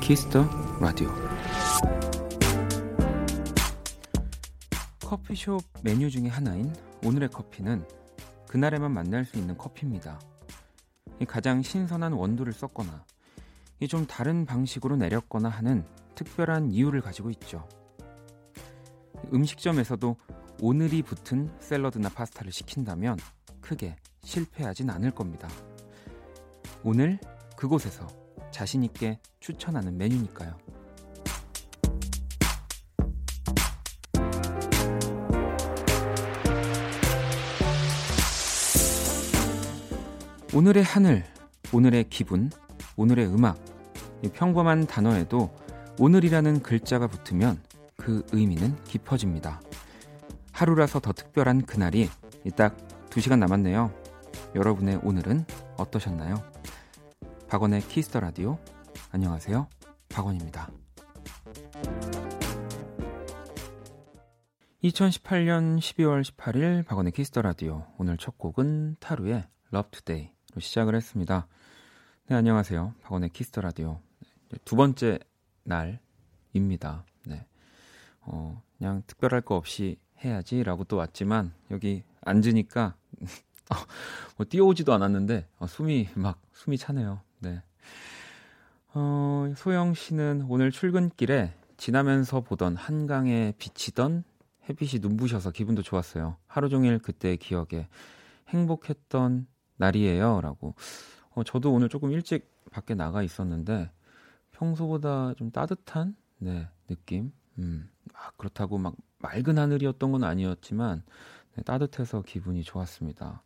키스더라디오. 커피숍 메뉴 중에 하나인 오늘의 커피는 그날에만 만날 수 있는 커피입니다. 가장 신선한 원두를 썼거나 좀 다른 방식으로 내렸거나 하는 특별한 이유를 가지고 있죠. 음식점에서도 오늘이 붙은 샐러드나 파스타를 시킨다면 크게 실패하진 않을 겁니다. 오늘 그곳에서 자신 있게 추천하는 메뉴니까요. 오늘의 하늘, 오늘의 기분, 오늘의 음악, 평범한 단어에도 오늘이라는 글자가 붙으면 그 의미는 깊어집니다. 하루라서 더 특별한 그날이 딱 2시간 남았네요. 여러분의 오늘은 어떠셨나요? 박원의 키스더라디오. 안녕하세요, 박원입니다. 2018년 12월 18일 박원의 키스더라디오. 오늘 첫 곡은 타루의 Love Today로 시작을 했습니다. 네, 안녕하세요, 박원의 키스더라디오. 두 번째 날입니다. 네. 그냥 특별할 거 없이 해야지라고 또 왔지만 여기 앉으니까 뭐 뛰어오지도 않았는데 숨이 차네요. 네. 소영 씨는 오늘 출근길에 지나면서 보던 한강에 비치던 햇빛이 눈부셔서 기분도 좋았어요. 하루 종일 그때의 기억에 행복했던 날이에요라고. 저도 오늘 조금 일찍 밖에 나가 있었는데 평소보다 좀 따뜻한 느낌. 그렇다고 막 맑은 하늘이었던 건 아니었지만 따뜻해서 기분이 좋았습니다.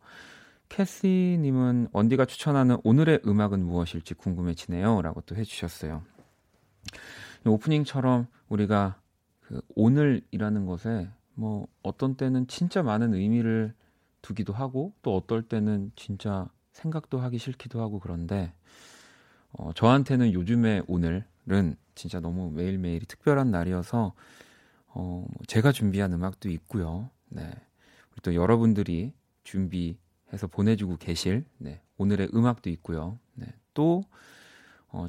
캐시님은 언디가 추천하는 오늘의 음악은 무엇일지 궁금해지네요 라고 또 해주셨어요. 오프닝처럼 우리가 그 오늘이라는 것에 뭐 어떤 때는 진짜 많은 의미를 두기도 하고 또 어떨 때는 진짜 생각도 하기 싫기도 하고, 그런데 저한테는 요즘에 오늘은 진짜 너무 매일매일이 특별한 날이어서 제가 준비한 음악도 있고요. 네. 또 여러분들이 준비해서 보내주고 계실 오늘의 음악도 있고요. 또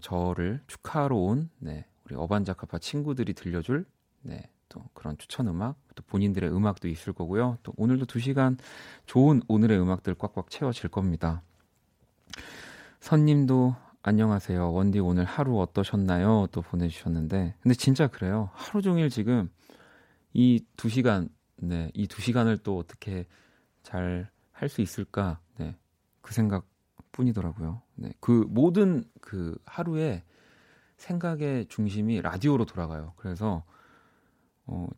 저를 축하하러 온 우리 어반자카파 친구들이 들려줄 또 그런 추천 음악, 또 본인들의 음악도 있을 거고요. 또 오늘도 2시간 좋은 오늘의 음악들 꽉꽉 채워질 겁니다. 선님도 안녕하세요, 원디 오늘 하루 어떠셨나요? 또 보내주셨는데, 근데 진짜 그래요. 하루 종일 지금 이 2시간, 이 2시간을 또 어떻게 잘 할 수 있을까, 그 생각뿐이더라고요. 그 모든 그 하루의 생각의 중심이 라디오로 돌아가요. 그래서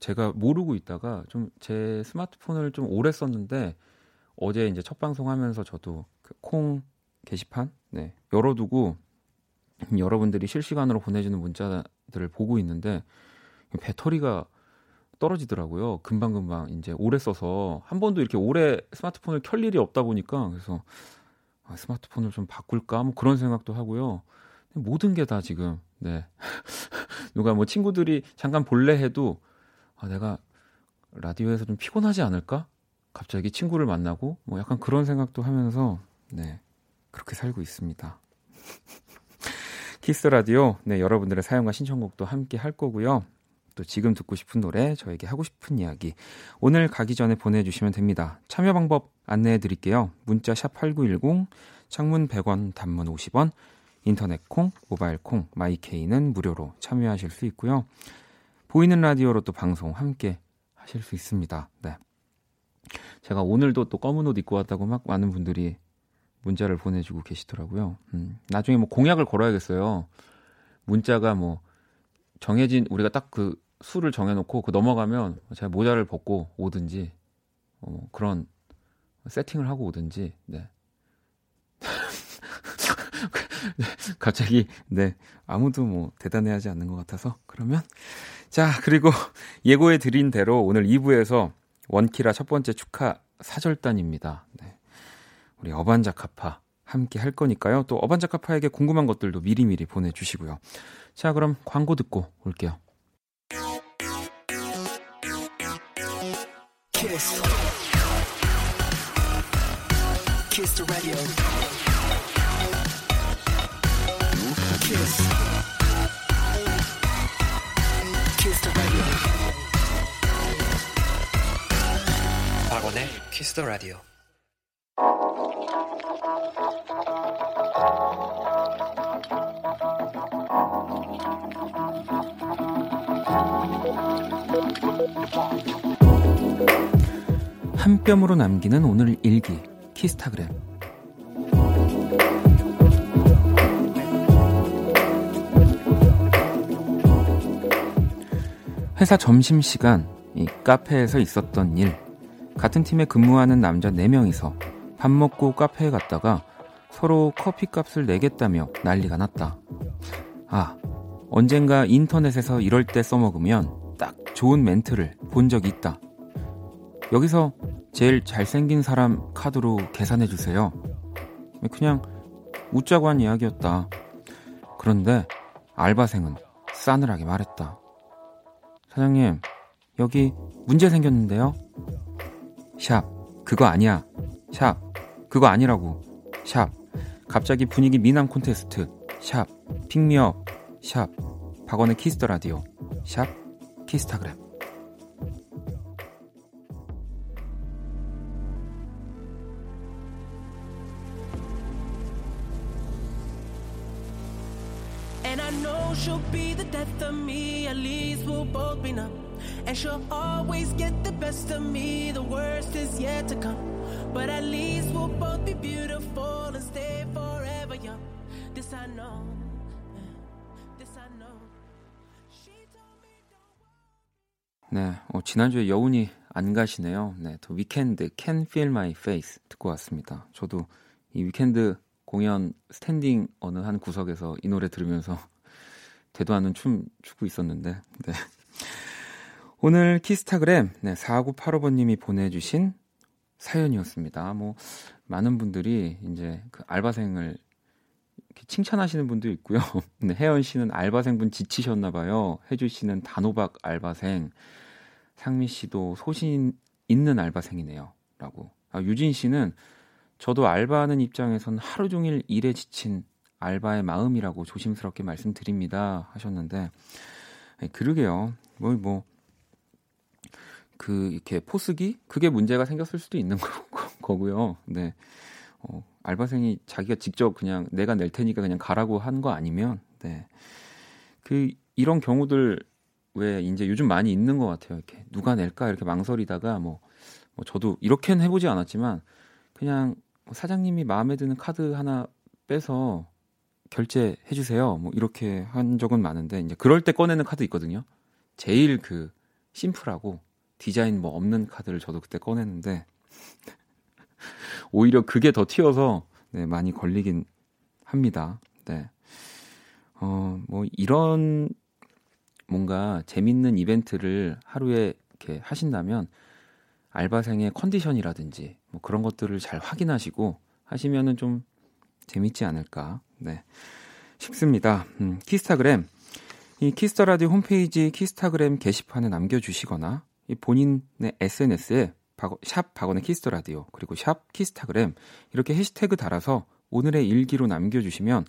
제가 모르고 있다가 좀 제 스마트폰을 좀 오래 썼는데 어제 이제 첫 방송하면서 저도 그 콩 게시판 열어두고 여러분들이 실시간으로 보내주는 문자들을 보고 있는데 배터리가 떨어지더라고요. 금방금방 이제 오래 써서 한 번도 이렇게 오래 스마트폰을 켤 일이 없다 보니까, 그래서 스마트폰을 좀 바꿀까 뭐 그런 생각도 하고요. 모든 게 다 지금 누가 뭐 친구들이 잠깐 볼래 해도 내가 라디오에서 좀 피곤하지 않을까? 갑자기 친구를 만나고 뭐 약간 그런 생각도 하면서 그렇게 살고 있습니다. 키스 라디오. 여러분들의 사연과 신청곡도 함께 할 거고요. 또 지금 듣고 싶은 노래, 저에게 하고 싶은 이야기 오늘 가기 전에 보내주시면 됩니다. 참여 방법 안내해 드릴게요. 문자 샵 8910, 창문 100원, 단문 50원, 인터넷 콩, 모바일 콩, 마이케이는 무료로 참여하실 수 있고요. 보이는 라디오로 또 방송 함께 하실 수 있습니다. 제가 오늘도 또 검은 옷 입고 왔다고 막 많은 분들이 문자를 보내주고 계시더라고요. 나중에 뭐 공약을 걸어야겠어요. 문자가 뭐 정해진, 우리가 딱 그 수를 정해놓고 그 넘어가면 제가 모자를 벗고 오든지 그런 세팅을 하고 오든지. 갑자기 아무도 뭐 대단해하지 않는 것 같아서 그러면, 자, 그리고 예고해 드린 대로 오늘 2부에서 원키라 첫 번째 축하 사절단입니다. 우리 어반자카파 함께 할 거니까요. 또 어반자카파에게 궁금한 것들도 미리미리 보내주시고요. 자, 그럼 광고 듣고 올게요. 키스. 키스더라디오 키스더라디오 박원의 키스더라디오. 한 뼘으로 남기는 오늘 일기 키스타그램. 회사 점심시간 이 카페에서 있었던 일. 같은 팀에 근무하는 남자 4명이서 밥 먹고 카페에 갔다가 서로 커피값을 내겠다며 난리가 났다. 아, 언젠가 인터넷에서 이럴 때 써먹으면 딱 좋은 멘트를 본 적이 있다. 여기서 제일 잘생긴 사람 카드로 계산해주세요. 그냥 웃자고 한 이야기였다. 그런데 알바생은 싸늘하게 말했다. 사장님, 여기 문제 생겼는데요. 샵, 그거 아니야. 샵, 그거 아니라고. 샵, 갑자기 분위기 미남 콘테스트. 샵, 픽미업. 샵, 박원의 키스더라디오. 샵, 키스타그램. And I know she'll be the death of me, at least we'll both be numb. And she'll always get the best of me, the worst is yet to come. But at least we'll both be beautiful and stay forever young. This I know, this I know. She told me don't worry. 네, 지난주에 여운이 안 가시네요. 네, 더 위켄드 Can Feel My Face 듣고 왔습니다. 저도 이 위켄드 공연 스탠딩 어느 한 구석에서 이 노래 들으면서 되도 않은 춤 추고 있었는데. 네. 오늘 키스타그램, 네, 4985번님이 보내주신 사연이었습니다. 많은 분들이 이제 그 알바생을 이렇게 칭찬하시는 분도 있고요. 네, 혜연 씨는 알바생분 지치셨나봐요. 혜주 씨는 단호박 알바생, 상미 씨도 소신 있는 알바생이네요. 라고. 아, 유진 씨는 저도 알바하는 입장에선 하루 종일 일에 지친 알바의 마음이라고 조심스럽게 말씀드립니다 하셨는데, 아니, 그러게요. 이렇게 포스기? 그게 문제가 생겼을 수도 있는 거고요. 네. 알바생이 자기가 직접 그냥 내가 낼 테니까 그냥 가라고 한 거 아니면, 네. 이런 경우들 왜 이제 요즘 많이 있는 것 같아요. 이렇게 누가 낼까? 이렇게 망설이다가 저도 이렇게는 해보지 않았지만, 그냥 사장님이 마음에 드는 카드 하나 빼서 결제해 주세요. 이렇게 한 적은 많은데, 이제 그럴 때 꺼내는 카드 있거든요. 제일 심플하고 디자인 없는 카드를 저도 그때 꺼냈는데 오히려 그게 더 튀어서, 네, 많이 걸리긴 합니다. 네. 이런 뭔가 재밌는 이벤트를 하루에 이렇게 하신다면 알바생의 컨디션이라든지 그런 것들을 잘 확인하시고 하시면은 좀 재밌지 않을까, 네, 싶습니다. 키스타그램, 이 키스더라디오 홈페이지 키스타그램 게시판에 남겨주시거나 이 본인의 SNS에 샵 박원의 키스더라디오 그리고 샵 키스타그램 이렇게 해시태그 달아서 오늘의 일기로 남겨주시면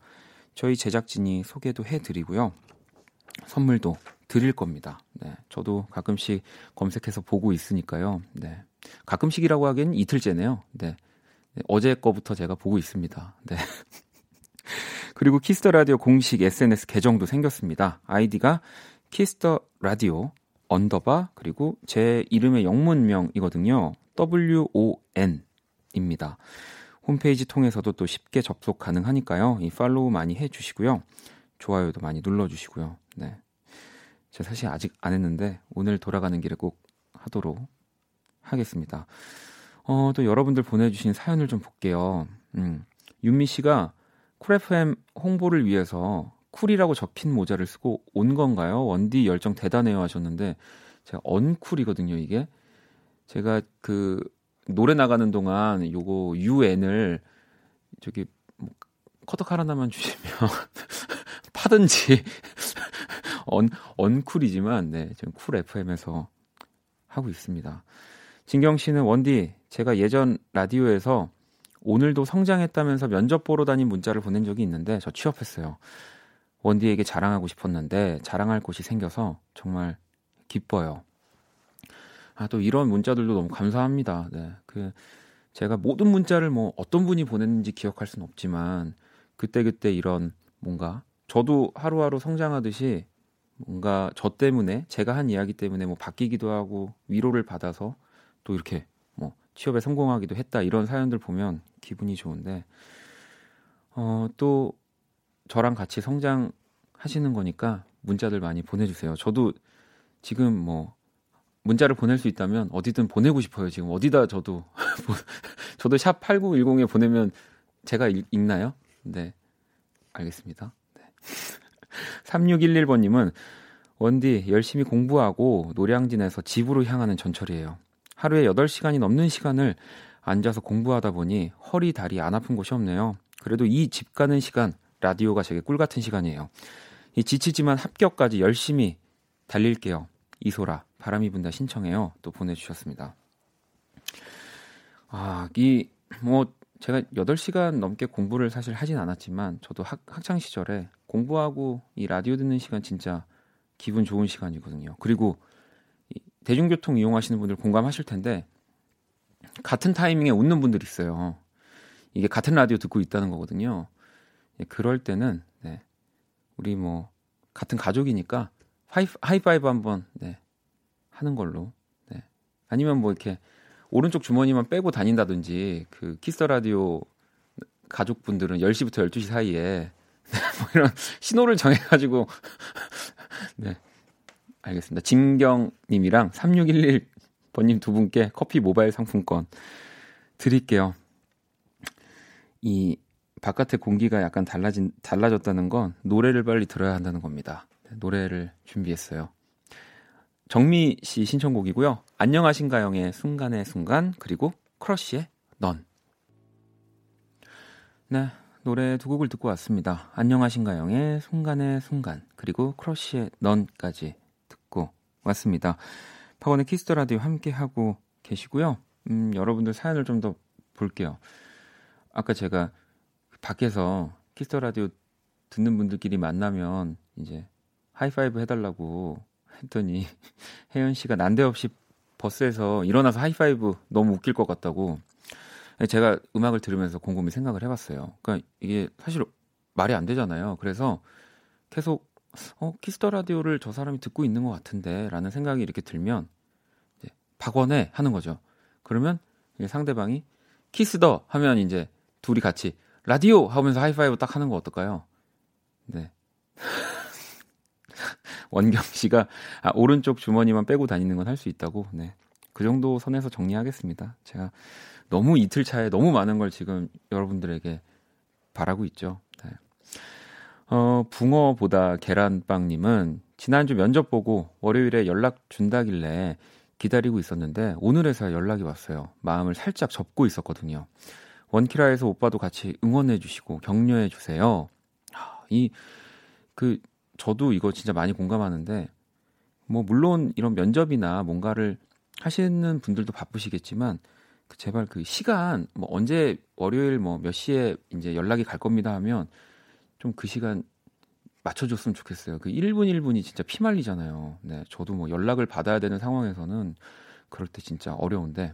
저희 제작진이 소개도 해드리고요. 선물도 드릴 겁니다. 네, 저도 가끔씩 검색해서 보고 있으니까요. 네, 가끔씩이라고 하기엔 이틀째네요. 네, 어제 거부터 제가 보고 있습니다. 네. 그리고 키스더라디오 공식 SNS 계정도 생겼습니다. 아이디가 키스더라디오 _ 그리고 제 이름의 영문명이거든요. WON입니다. 홈페이지 통해서도 또 쉽게 접속 가능하니까요. 이 팔로우 많이 해주시고요. 좋아요도 많이 눌러주시고요. 네, 제가 사실 아직 안 했는데 오늘 돌아가는 길에 꼭 하도록 하겠습니다. 또 여러분들 보내주신 사연을 좀 볼게요. 윤미 씨가 쿨 FM 홍보를 위해서 쿨이라고 적힌 모자를 쓰고 온 건가요? 원디 열정 대단해요 하셨는데, 제가 언쿨이거든요. 이게 제가 노래 나가는 동안 요거 UN을 저기 커터 카라나만 주시면 파든지 언쿨이지만, 네, 지금 쿨 FM에서 하고 있습니다. 진경 씨는 원디, 제가 예전 라디오에서 오늘도 성장했다면서 면접 보러 다닌 문자를 보낸 적이 있는데 저 취업했어요. 원디에게 자랑하고 싶었는데 자랑할 곳이 생겨서 정말 기뻐요. 아, 또 이런 문자들도 너무 감사합니다. 네, 그 제가 모든 문자를 뭐 어떤 분이 보냈는지 기억할 수는 없지만 그때그때 이런 뭔가 저도 하루하루 성장하듯이 뭔가 저 때문에 제가 한 이야기 때문에 뭐 바뀌기도 하고 위로를 받아서 또 이렇게 뭐 취업에 성공하기도 했다 이런 사연들 보면 기분이 좋은데 또 저랑 같이 성장하시는 거니까 문자들 많이 보내주세요. 저도 지금 뭐 문자를 보낼 수 있다면 어디든 보내고 싶어요. 지금 어디다 저도 샵 8910에 보내면 제가 읽나요? 네, 알겠습니다. 네. 3611번님은 원디 열심히 공부하고 노량진에서 집으로 향하는 전철이에요. 하루에 8시간이 넘는 시간을 앉아서 공부하다 보니 허리, 다리 안 아픈 곳이 없네요. 그래도 이 집 가는 시간, 라디오가 제게 꿀같은 시간이에요. 이 지치지만 합격까지 열심히 달릴게요. 이소라, 바람이 분다 신청해요. 또 보내주셨습니다. 아, 이 뭐 제가 8시간 넘게 공부를 사실 하진 않았지만 저도 학창 시절에 공부하고 이 라디오 듣는 시간 진짜 기분 좋은 시간이거든요. 그리고 이 대중교통 이용하시는 분들 공감하실 텐데 같은 타이밍에 웃는 분들 있어요. 이게 같은 라디오 듣고 있다는 거거든요. 예, 그럴 때는 네, 우리 뭐 같은 가족이니까 하이파이브 한번 네, 하는 걸로. 네. 아니면 뭐 이렇게 오른쪽 주머니만 빼고 다닌다든지 그 키스더라디오 가족분들은 10시부터 12시 사이에 네, 뭐 이런 신호를 정해가지고 네, 알겠습니다. 진경님이랑 3611번님 두 분께 커피 모바일 상품권 드릴게요. 이 바깥의 공기가 약간 달라졌다는 건 노래를 빨리 들어야 한다는 겁니다. 네, 노래를 준비했어요. 정미 씨 신청곡이고요. 안녕하신가영의 순간의 순간 그리고 크러쉬의 넌. 네, 노래 두 곡을 듣고 왔습니다. 안녕하신가영의 순간의 순간 그리고 크러쉬의 넌까지 듣고 왔습니다. 박원의 키스더라디오 함께하고 계시고요. 여러분들 사연을 좀 더 볼게요. 아까 제가 밖에서 키스더라디오 듣는 분들끼리 만나면 이제 하이파이브 해달라고 했더니 혜연 씨가 난데없이 버스에서 일어나서 하이파이브 너무 웃길 것 같다고. 제가 음악을 들으면서 곰곰이 생각을 해봤어요. 그러니까 이게 사실 말이 안 되잖아요. 그래서 계속 키스더 라디오를 저 사람이 듣고 있는 것 같은데 라는 생각이 이렇게 들면 이제 박원의 하는 거죠. 그러면 상대방이 키스더 하면 이제 둘이 같이 라디오 하면서 하이파이브 딱 하는 거 어떨까요? 네. 원경 씨가 오른쪽 주머니만 빼고 다니는 건 할 수 있다고. 네, 그 정도 선에서 정리하겠습니다. 제가 너무 이틀 차에 너무 많은 걸 지금 여러분들에게 바라고 있죠. 네. 붕어보다 계란빵님은 지난주 면접 보고 월요일에 연락 준다길래 기다리고 있었는데 오늘에서야 연락이 왔어요. 마음을 살짝 접고 있었거든요. 원키라에서 오빠도 같이 응원해주시고 격려해주세요. 저도 이거 진짜 많이 공감하는데 뭐 물론 이런 면접이나 뭔가를 하시는 분들도 바쁘시겠지만 제발 그 시간 뭐 언제 월요일 뭐 몇 시에 이제 연락이 갈 겁니다 하면 좀 그 시간 맞춰줬으면 좋겠어요. 그 1분 1분이 진짜 피말리잖아요. 네, 저도 뭐 연락을 받아야 되는 상황에서는 그럴 때 진짜 어려운데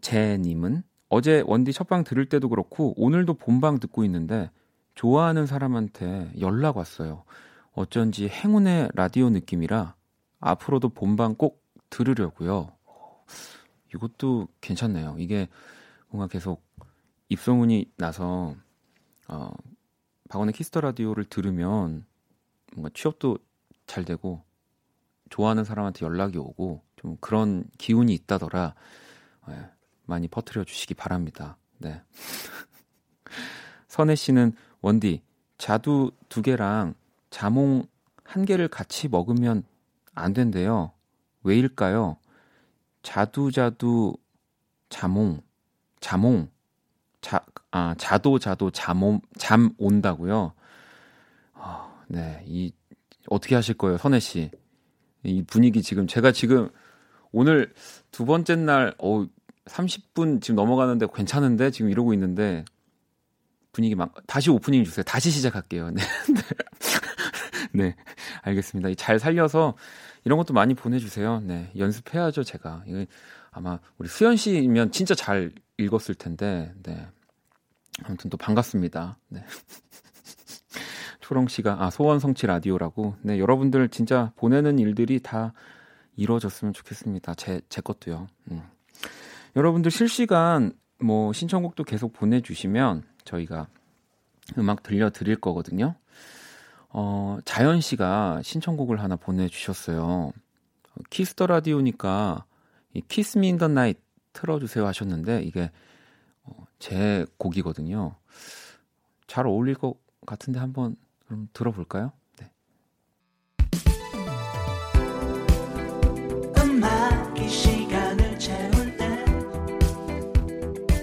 제님은 어제 원디 첫방 들을 때도 그렇고 오늘도 본방 듣고 있는데 좋아하는 사람한테 연락 왔어요. 어쩐지 행운의 라디오 느낌이라 앞으로도 본방 꼭 들으려고요. 이것도 괜찮네요. 이게 뭔가 계속 입소문이 나서 박원의 키스더 라디오를 들으면 뭔가 취업도 잘 되고 좋아하는 사람한테 연락이 오고 좀 그런 기운이 있다더라. 많이 퍼뜨려 주시기 바랍니다. 네. 선혜 씨는 원디, 자두 2개랑 자몽 1개를 같이 먹으면 안 된대요. 왜일까요? 자두 자몽 자도 잠 온다고요. 네, 이 어떻게 하실 거예요, 선혜 씨? 이 분위기 지금 제가 지금 오늘 두 번째 날 30분 지금 넘어가는데 괜찮은데 지금 이러고 있는데 분위기 막 다시 오프닝 주세요. 다시 시작할게요. 네, 네, 알겠습니다. 잘 살려서 이런 것도 많이 보내주세요. 네, 연습해야죠 제가. 이거 아마 우리 수현 씨면 진짜 잘 읽었을 텐데. 네, 아무튼 또 반갑습니다. 네. 초롱 씨가 아 소원 성취 라디오라고. 네, 여러분들 진짜 보내는 일들이 다 이루어졌으면 좋겠습니다. 제 것도요. 여러분들 실시간 뭐 신청곡도 계속 보내주시면 저희가 음악 들려드릴 거거든요. 자연 씨가 신청곡을 하나 보내주셨어요. 키스더 라디오니까 이 키스 미 인 더 나이트 틀어주세요 하셨는데 이게 제 곡이거든요. 잘 어울릴 것 같은데 한번 그럼 들어볼까요? 네. 음악이 시간을 채울 때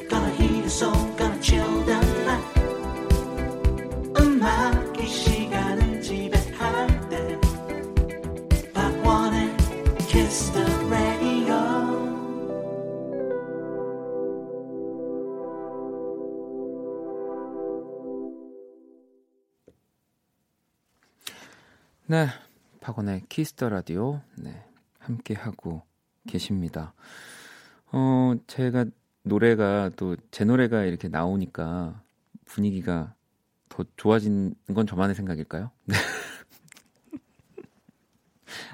Gonna hear the song, gonna chill the night 음악이 시간을 지배할 때 박원의 Kiss the Radio 네, 박원의 키스더라디오 네, 함께하고 계십니다. 제가 노래가 또 제 노래가 이렇게 나오니까 분위기가 더 좋아진 건 저만의 생각일까요?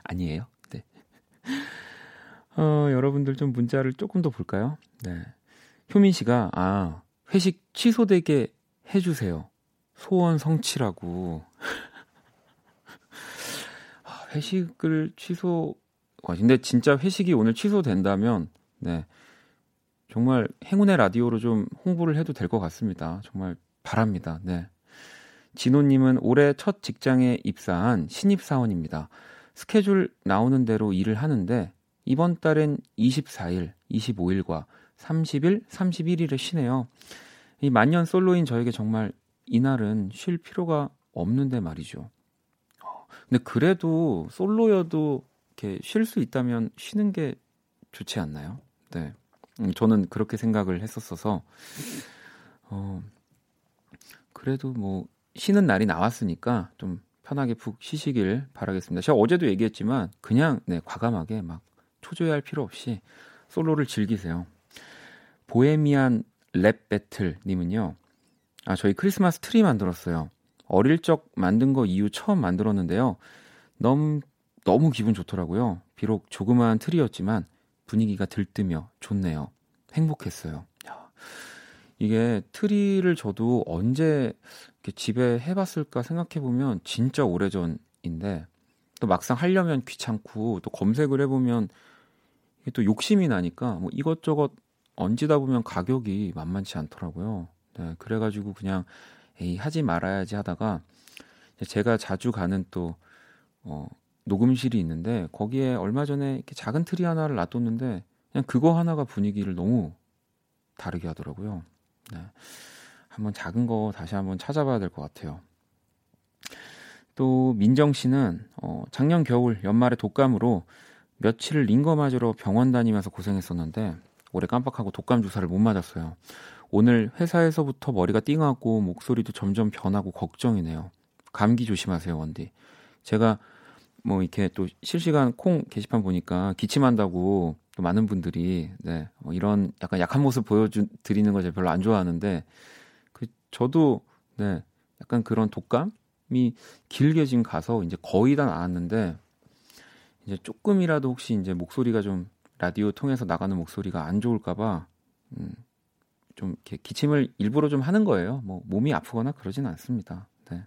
아니에요. 네. 여러분들 좀 문자를 조금 더 볼까요? 네, 효민 씨가 아 회식 취소되게 해주세요. 소원 성취라고. 회식을 취소. 와, 근데 진짜 회식이 오늘 취소된다면, 네, 정말 행운의 라디오로 좀 홍보를 해도 될 것 같습니다. 정말 바랍니다. 네, 진호님은 올해 첫 직장에 입사한 신입 사원입니다. 스케줄 나오는 대로 일을 하는데 이번 달엔 24일, 25일과 30일, 31일에 쉬네요. 이 만년 솔로인 저에게 정말 이날은 쉴 필요가 없는데 말이죠. 근데 그래도 솔로여도 이렇게 쉴 수 있다면 쉬는 게 좋지 않나요? 네, 저는 그렇게 생각을 했었어서 그래도 뭐 쉬는 날이 나왔으니까 좀 편하게 푹 쉬시길 바라겠습니다. 제가 어제도 얘기했지만 그냥 네, 과감하게 막 초조해할 필요 없이 솔로를 즐기세요. 보헤미안 랩 배틀 님은요, 아 저희 크리스마스 트리 만들었어요. 어릴 적 만든 거 이후 처음 만들었는데요. 너무 기분 좋더라고요. 비록 조그마한 틀이었지만 분위기가 들뜨며 좋네요. 행복했어요. 이게 트리를 저도 언제 이렇게 집에 해봤을까 생각해보면 진짜 오래전인데 또 막상 하려면 귀찮고 또 검색을 해보면 이게 또 욕심이 나니까 뭐 이것저것 얹다 보면 가격이 만만치 않더라고요. 네, 그래가지고 그냥 에이, 하지 말아야지 하다가 제가 자주 가는 또 녹음실이 있는데 거기에 얼마 전에 이렇게 작은 트리 하나를 놔뒀는데 그냥 그거 하나가 분위기를 너무 다르게 하더라고요. 네. 한번 작은 거 다시 한번 찾아봐야 될 것 같아요. 또 민정 씨는 작년 겨울 연말에 독감으로 며칠을 링거 맞으러 병원 다니면서 고생했었는데 올해 깜빡하고 독감 주사를 못 맞았어요. 오늘 회사에서부터 머리가 띵하고 목소리도 점점 변하고 걱정이네요. 감기 조심하세요, 원디. 제가 뭐 이렇게 또 실시간 콩 게시판 보니까 기침한다고 또 많은 분들이 네, 이런 약간 약한 모습 보여드리는 걸 제가 별로 안 좋아하는데 저도 네, 약간 그런 독감이 길게 지금 가서 이제 거의 다 나았는데 이제 조금이라도 혹시 이제 목소리가 좀 라디오 통해서 나가는 목소리가 안 좋을까봐 좀 이렇게 기침을 일부러 좀 하는 거예요. 뭐 몸이 아프거나 그러진 않습니다. 네.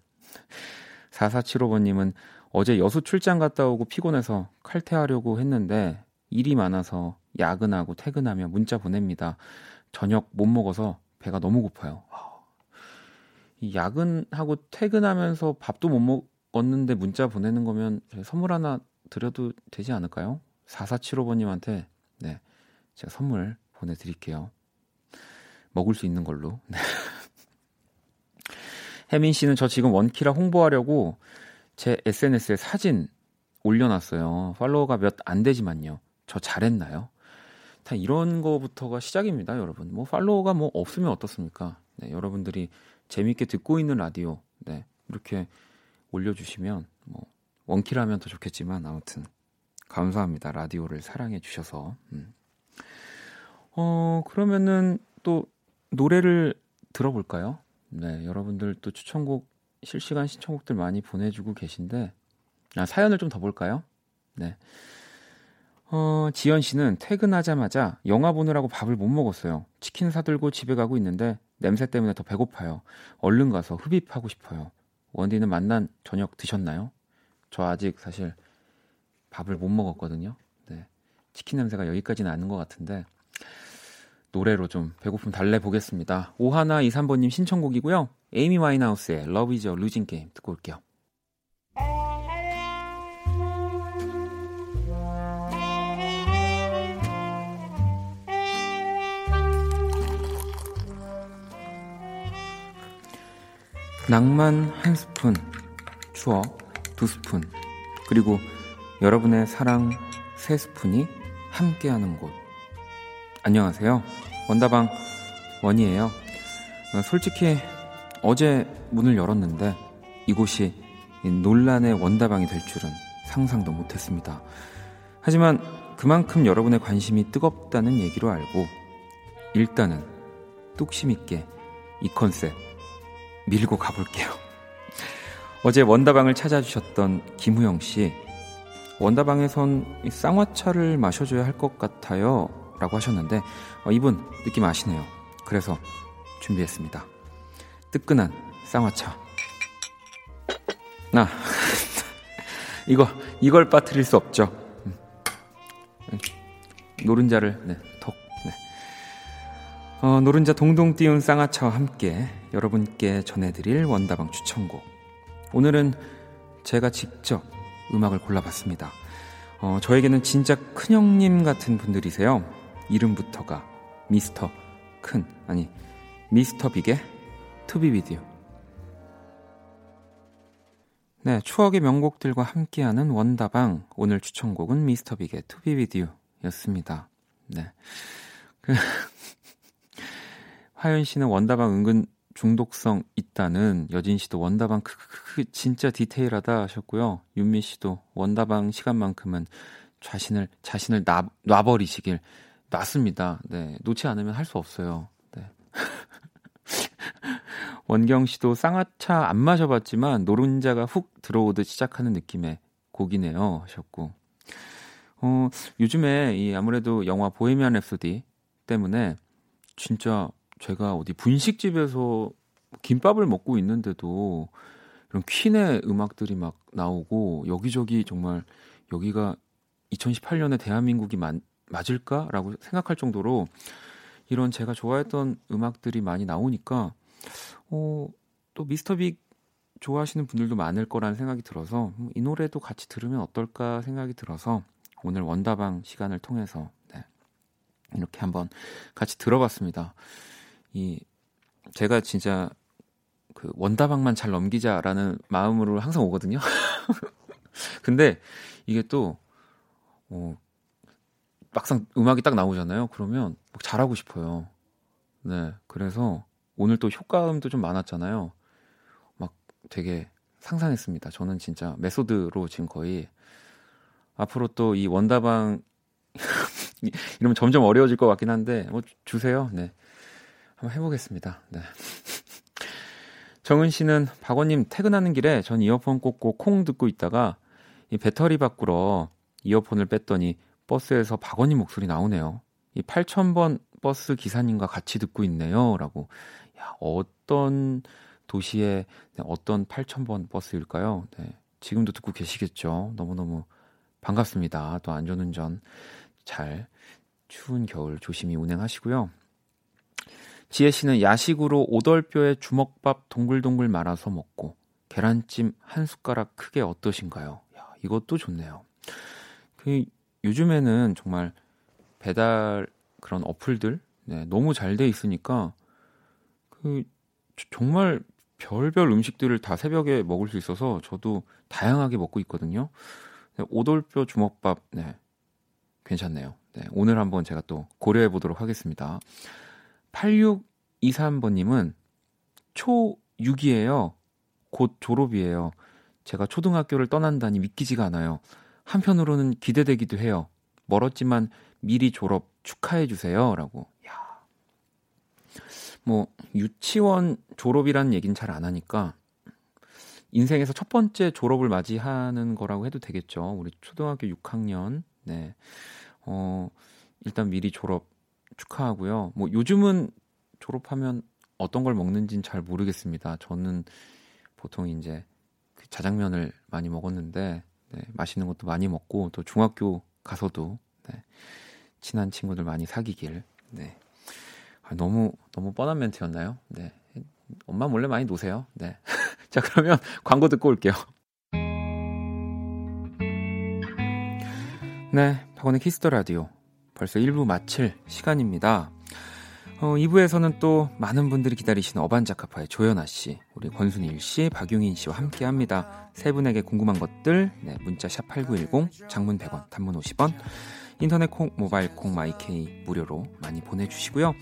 4475번님은 어제 여수 출장 갔다 오고 피곤해서 칼퇴하려고 했는데 일이 많아서 야근하고 퇴근하며 문자 보냅니다. 저녁 못 먹어서 배가 너무 고파요. 이 야근하고 퇴근하면서 밥도 못 먹었는데 문자 보내는 거면 선물 하나 드려도 되지 않을까요? 4475번님한테 네, 제가 선물 보내드릴게요. 먹을 수 있는 걸로. 혜민 씨는 저 지금 원키라 홍보하려고 제 SNS에 사진 올려놨어요. 팔로워가 몇 안 되지만요. 저 잘했나요? 다 이런 거부터가 시작입니다, 여러분. 뭐 팔로우가 뭐 없으면 어떻습니까? 네, 여러분들이 재미있게 듣고 있는 라디오, 네, 이렇게 올려주시면 뭐 원키라면 더 좋겠지만 아무튼 감사합니다. 라디오를 사랑해 주셔서. 그러면은 또 노래를 들어볼까요? 네, 여러분들 또 추천곡, 실시간 신청곡들 많이 보내주고 계신데 사연을 좀 더 볼까요? 네. 지연 씨는 퇴근하자마자 영화 보느라고 밥을 못 먹었어요. 치킨 사들고 집에 가고 있는데 냄새 때문에 더 배고파요. 얼른 가서 흡입하고 싶어요. 원디는 만난 저녁 드셨나요? 저 아직 사실 밥을 못 먹었거든요. 네. 치킨 냄새가 여기까지는 아닌 것 같은데 노래로 좀 배고픔 달래보겠습니다. 오하나 23번님 신청곡이고요. 에이미 와인하우스의 Love is a Losing Game 듣고 올게요. 낭만 1스푼, 추억 2스푼, 그리고 여러분의 사랑 3스푼이 함께하는 곳. 안녕하세요, 원다방 원이에요. 솔직히 어제 문을 열었는데 이곳이 논란의 원다방이 될 줄은 상상도 못했습니다. 하지만 그만큼 여러분의 관심이 뜨겁다는 얘기로 알고 일단은 뚝심 있게 이 컨셉 밀고 가볼게요. 어제 원다방을 찾아주셨던 김우영 씨, 원다방에선 쌍화차를 마셔줘야 할 것 같아요 라고 하셨는데 이분 느낌 아시네요. 그래서 준비했습니다. 뜨끈한 쌍화차. 이걸 빠뜨릴 수 없죠. 노른자를 톡. 노른자 동동 띄운 쌍화차와 함께 여러분께 전해드릴 원다방 추천곡. 오늘은 제가 직접 음악을 골라봤습니다. 저에게는 진짜 큰형님 같은 분들이세요. 이름부터가 미스터 큰, 아니 미스터 빅의 투비 비디오. 네, 추억의 명곡들과 함께하는 원다방. 오늘 추천곡은 미스터 빅의 투비 비디오였습니다. 네. 하연 씨는 원다방 은근 중독성 있다는, 여진 씨도 원다방 크크크 진짜 디테일하다 하셨고요. 윤미 씨도 원다방 시간만큼은 자신을 놔버리시길. 놨습니다. 네, 놓지 않으면 할 수 없어요. 네. 원경 씨도 쌍화차 안 마셔봤지만 노른자가 훅 들어오듯 시작하는 느낌의 곡이네요 하셨고. 요즘에 이 아무래도 영화 보헤미안 랩소디 때문에 진짜 제가 어디 분식집에서 김밥을 먹고 있는데도 이런 퀸의 음악들이 막 나오고 여기저기, 정말 여기가 2018년에 대한민국이 맞을까라고 생각할 정도로 이런 제가 좋아했던 음악들이 많이 나오니까 또 미스터빅 좋아하시는 분들도 많을 거라는 생각이 들어서 이 노래도 같이 들으면 어떨까 생각이 들어서 오늘 원다방 시간을 통해서 이렇게 한번 같이 들어봤습니다. 제가 진짜 그 원다방만 잘 넘기자라는 마음으로 항상 오거든요. 근데 이게 또 막상 음악이 딱 나오잖아요. 그러면 막 잘하고 싶어요. 네, 그래서 오늘 또 효과음도 좀 많았잖아요. 막 되게 상상했습니다. 저는 진짜 메소드로 지금 거의 앞으로 또 이 원다방 이러면 점점 어려워질 것 같긴 한데 뭐 주세요. 네, 한번 해보겠습니다. 네. 정은 씨는 박원님 퇴근하는 길에 전 이어폰 꽂고 콩 듣고 있다가 이 배터리 바꾸러 이어폰을 뺐더니 버스에서 박원님 목소리 나오네요. 이 8000번 버스 기사님과 같이 듣고 있네요 라고. 야, 어떤 도시의 어떤 8000번 버스일까요? 네, 지금도 듣고 계시겠죠. 너무너무 반갑습니다. 또 안전운전 잘, 추운 겨울 조심히 운행하시고요. 지혜씨는 야식으로 오돌뼈에 주먹밥 동글동글 말아서 먹고 계란찜 한 숟가락 크게 어떠신가요? 야, 이것도 좋네요. 요즘에는 정말 배달 그런 어플들, 네, 너무 잘 돼 있으니까 정말 별별 음식들을 다 새벽에 먹을 수 있어서 저도 다양하게 먹고 있거든요. 오돌뼈 주먹밥, 네, 괜찮네요. 네, 오늘 한번 제가 또 고려해 보도록 하겠습니다. 8623번님은 초6이에요. 곧 졸업이에요. 제가 초등학교를 떠난다니 믿기지가 않아요. 한편으로는 기대되기도 해요. 멀었지만 미리 졸업 축하해 주세요. 라고. 야. 뭐 유치원 졸업이란 얘기는 잘 안 하니까 인생에서 첫 번째 졸업을 맞이하는 거라고 해도 되겠죠. 우리 초등학교 6학년. 네. 일단 미리 졸업 축하하고요. 뭐 요즘은 졸업하면 어떤 걸 먹는지는 잘 모르겠습니다. 저는 보통 이제 그 자장면을 많이 먹었는데 네, 맛있는 것도 많이 먹고 또 중학교 가서도 네, 친한 친구들 많이 사귀길. 네. 아, 너무 뻔한 멘트였나요? 네. 엄마 몰래 많이 노세요. 네. 자, 그러면 광고 듣고 올게요. 네, 박원의 키스더라디오 벌써 1부 마칠 시간입니다. 2부에서는 또 많은 분들이 기다리시는 어반자카파의 조현아 씨, 우리 권순일 씨, 박용인 씨와 함께합니다. 세 분에게 궁금한 것들 네, 문자 샵 8910, 장문 100원, 단문 50원, 인터넷 콩, 모바일 콩, 마이케이 무료로 많이 보내주시고요.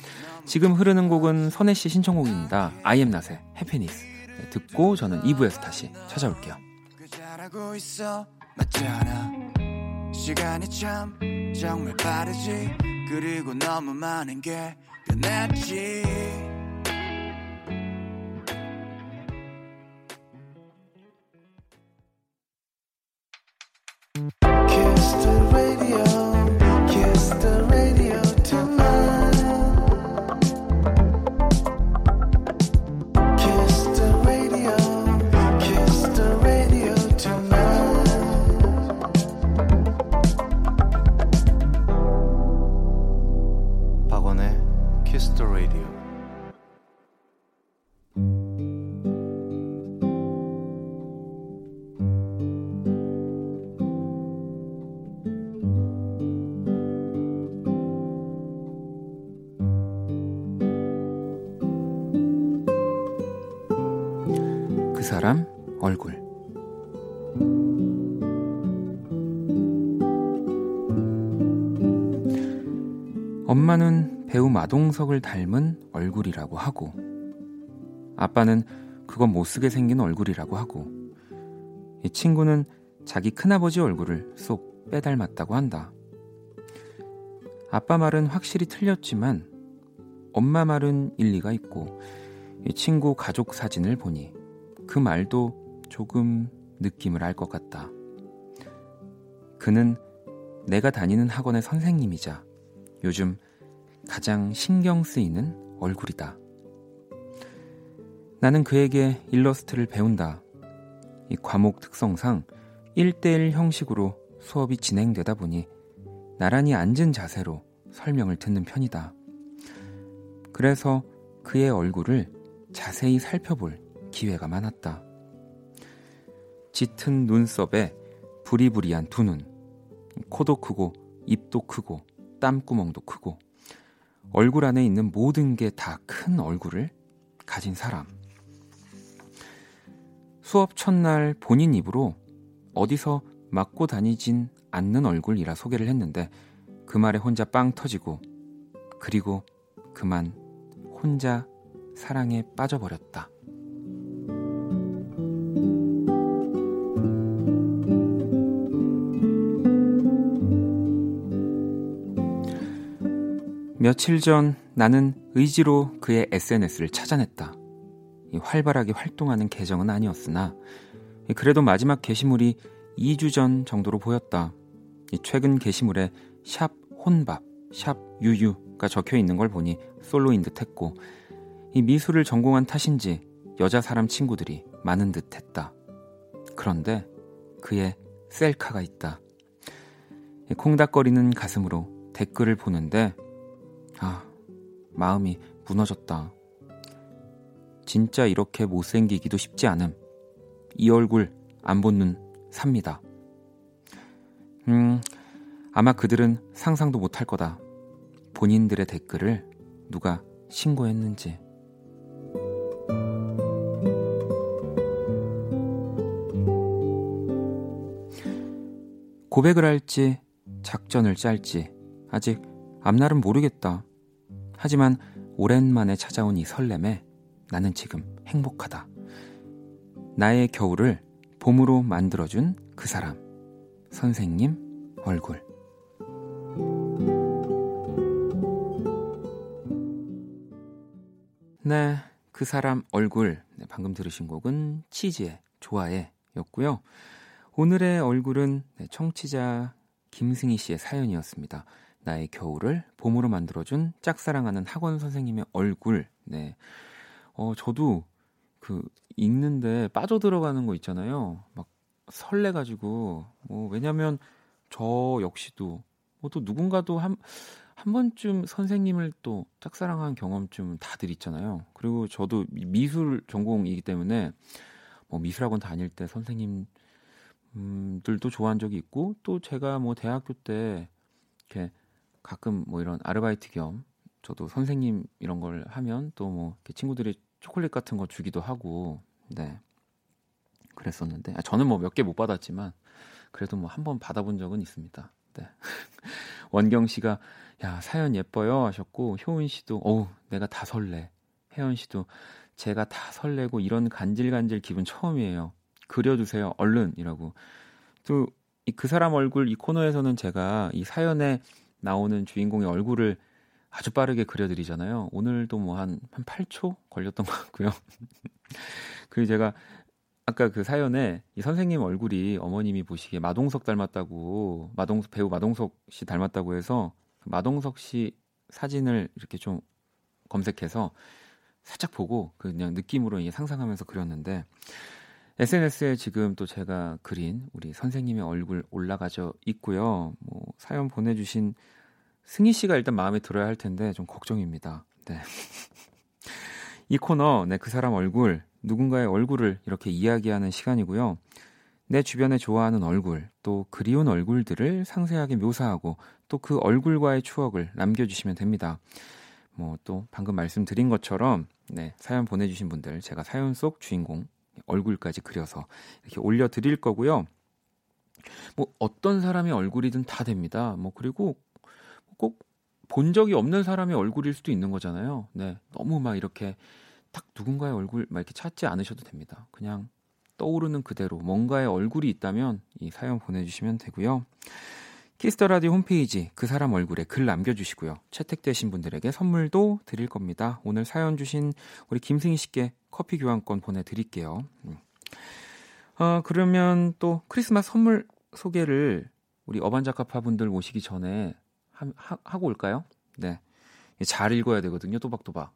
지금 흐르는 곡은 선혜 씨 신청곡입니다. 아이엠낫의 해피니스. 네, 듣고 저는 2부에서 다시 찾아올게요. 잘하고 있어, 맞잖아. 시간이 참 정말 빠르지. 그리고 너무 많은 게 변했지. Kiss the radio, kiss the radio tonight. Kiss the radio, kiss the radio tonight. 박원의 Kiss the radio. 그 사람 얼굴. 엄마는 배우 마동석을 닮은 얼굴이라고 하고 아빠는 그건 못쓰게 생긴 얼굴이라고 하고 이 친구는 자기 큰아버지 얼굴을 쏙 빼닮았다고 한다. 아빠 말은 확실히 틀렸지만 엄마 말은 일리가 있고 이 친구 가족 사진을 보니 그 말도 조금 느낌을 알 것 같다. 그는 내가 다니는 학원의 선생님이자 요즘 가장 신경 쓰이는 얼굴이다. 나는 그에게 일러스트를 배운다. 이 과목 특성상 1대1 형식으로 수업이 진행되다 보니 나란히 앉은 자세로 설명을 듣는 편이다. 그래서 그의 얼굴을 자세히 살펴볼 기회가 많았다. 짙은 눈썹에 부리부리한 두 눈, 코도 크고 입도 크고 땀구멍도 크고 얼굴 안에 있는 모든 게 다 큰 얼굴을 가진 사람. 수업 첫날 본인 입으로 어디서 맡고 다니진 않는 얼굴이라 소개를 했는데 그 말에 혼자 빵 터지고 그리고 그만 혼자 사랑에 빠져버렸다. 며칠 전 나는 의지로 그의 SNS를 찾아냈다. 활발하게 활동하는 계정은 아니었으나 그래도 마지막 게시물이 2주 전 정도로 보였다. 최근 게시물에 샵 혼밥, 샵 유유가 적혀있는 걸 보니 솔로인 듯 했고 미술을 전공한 탓인지 여자 사람 친구들이 많은 듯 했다. 그런데 그의 셀카가 있다. 콩닥거리는 가슴으로 댓글을 보는데 아, 마음이 무너졌다. 진짜 이렇게 못생기기도 쉽지 않음. 이 얼굴 안 본 눈 삽니다. 아마 그들은 상상도 못할 거다. 본인들의 댓글을 누가 신고했는지. 고백을 할지 작전을 짤지 아직 앞날은 모르겠다. 하지만 오랜만에 찾아온 이 설렘에 나는 지금 행복하다. 나의 겨울을 봄으로 만들어준 그 사람, 선생님 얼굴. 네, 그 사람 얼굴. 네, 방금 들으신 곡은 치즈의 좋아해 였고요. 오늘의 얼굴은 청취자 김승희 씨의 사연이었습니다. 나의 겨울을 봄으로 만들어준 짝사랑하는 학원 선생님의 얼굴. 네, 저도 그 읽는데 빠져들어가는 거 있잖아요. 막 설레가지고 왜냐면 저 역시도 또 누군가도 한 번쯤 선생님을 또 짝사랑한 경험쯤 다들 있잖아요. 그리고 저도 미술 전공이기 때문에 미술학원 다닐 때 선생님들도 좋아한 적이 있고, 또 제가 대학교 때 이렇게 가끔 이런 아르바이트 겸 저도 선생님 이런 걸 하면 또 친구들이 초콜릿 같은 거 주기도 하고, 네, 그랬었는데 저는 몇 개 못 받았지만 그래도 한 번 받아본 적은 있습니다. 네. 원경 씨가 야 사연 예뻐요 하셨고, 효은 씨도 어우 내가 다 설레. 혜연 씨도 제가 다 설레고 이런 간질간질 기분 처음이에요. 그려주세요 얼른이라고. 또 그 사람 얼굴 이 코너에서는 제가 이 사연에 나오는 주인공의 얼굴을 아주 빠르게 그려드리잖아요. 오늘도 한 8초 걸렸던 것 같고요. 그리고 제가 아까 그 사연에 이 선생님 얼굴이 어머님이 보시기에 마동석 닮았다고, 배우 마동석 씨 닮았다고 해서 마동석 씨 사진을 이렇게 좀 검색해서 살짝 보고 그냥 느낌으로 상상하면서 그렸는데, SNS에 지금 또 제가 그린 우리 선생님의 얼굴 올라가져 있고요. 사연 보내주신 승희 씨가 일단 마음에 들어야 할 텐데 좀 걱정입니다. 네. 이 코너, 네, 그 사람 얼굴, 누군가의 얼굴을 이렇게 이야기하는 시간이고요. 내 주변에 좋아하는 얼굴, 또 그리운 얼굴들을 상세하게 묘사하고 또 그 얼굴과의 추억을 남겨주시면 됩니다. 또 방금 말씀드린 것처럼, 네, 사연 보내주신 분들 제가 사연 속 주인공 얼굴까지 그려서 이렇게 올려드릴 거고요. 어떤 사람의 얼굴이든 다 됩니다. 그리고 꼭 본 적이 없는 사람의 얼굴일 수도 있는 거잖아요. 네, 너무 이렇게 딱 누군가의 얼굴 이렇게 찾지 않으셔도 됩니다. 그냥 떠오르는 그대로 뭔가의 얼굴이 있다면 이 사연 보내주시면 되고요. 키스더라디오 홈페이지 그 사람 얼굴에 글 남겨주시고요. 채택되신 분들에게 선물도 드릴 겁니다. 오늘 사연 주신 우리 김승희 씨께 커피 교환권 보내드릴게요. 그러면 또 크리스마스 선물 소개를 우리 어반자카파 분들 오시기 전에 하고 올까요? 네, 잘 읽어야 되거든요. 또박또박.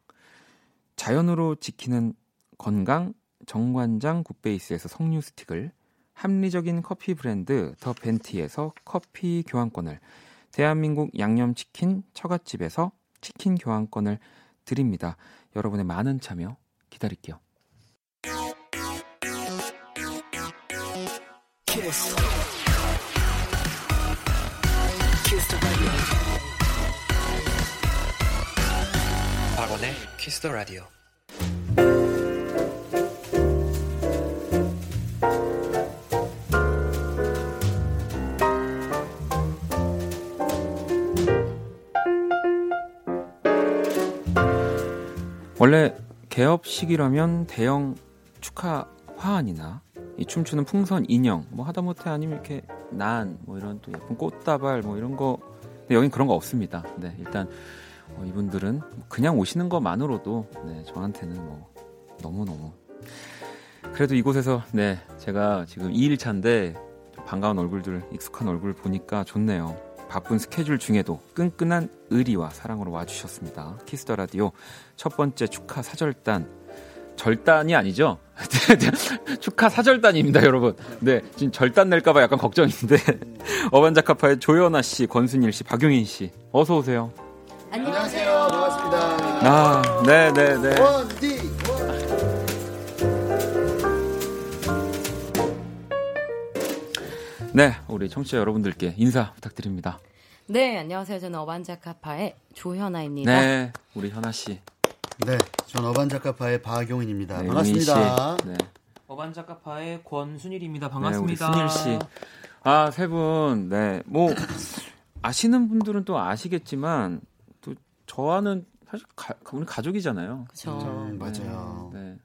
자연으로 지키는 건강 정관장 굿베이스에서 석류 스틱을, 합리적인 커피 브랜드 더 벤티에서 커피 교환권을, 대한민국 양념치킨 처갓집에서 치킨 교환권을 드립니다. 여러분의 많은 참여 기다릴게요. 키스 더 라디오. 박원의 키스 더 라디오. 원래 개업식이라면 대형 축하 화환이나 이 춤추는 풍선 인형, 하다못해 아니면 이렇게 난 이런 또 예쁜 꽃다발 이런 거. 근데 여긴 그런 거 없습니다. 네, 일단 이분들은 그냥 오시는 것만으로도, 네, 저한테는 너무너무, 그래도 이곳에서, 네, 제가 지금 2일차인데 반가운 얼굴들, 익숙한 얼굴 보니까 좋네요. 바쁜 스케줄 중에도 끈끈한 의리와 사랑으로 와주셨습니다. 키스더 라디오 첫 번째 축하 사절단. 절단이 아니죠? 축하 사절단입니다, 여러분. 네, 지금 절단 낼까봐 약간 걱정인데. 어반자카파의 조현아 씨, 권순일 씨, 박용인 씨, 어서 오세요. 안녕하세요, 반갑습니다. 아, 네, 네, 네. 네, 우리 청취자 여러분들께 인사 부탁드립니다. 네, 안녕하세요. 저는 어반자카파의 조현아입니다. 네, 우리 현아 씨. 네, 전 어반자카파의 박용인입니다. 네, 반갑습니다. 네. 어반자카파의 권순일입니다. 반갑습니다. 네, 우리 순일 씨. 아, 세 분, 네, 아시는 분들은 또 아시겠지만 또 저와는 사실 우리 가족이잖아요. 그렇죠. 맞아요. 네. 네.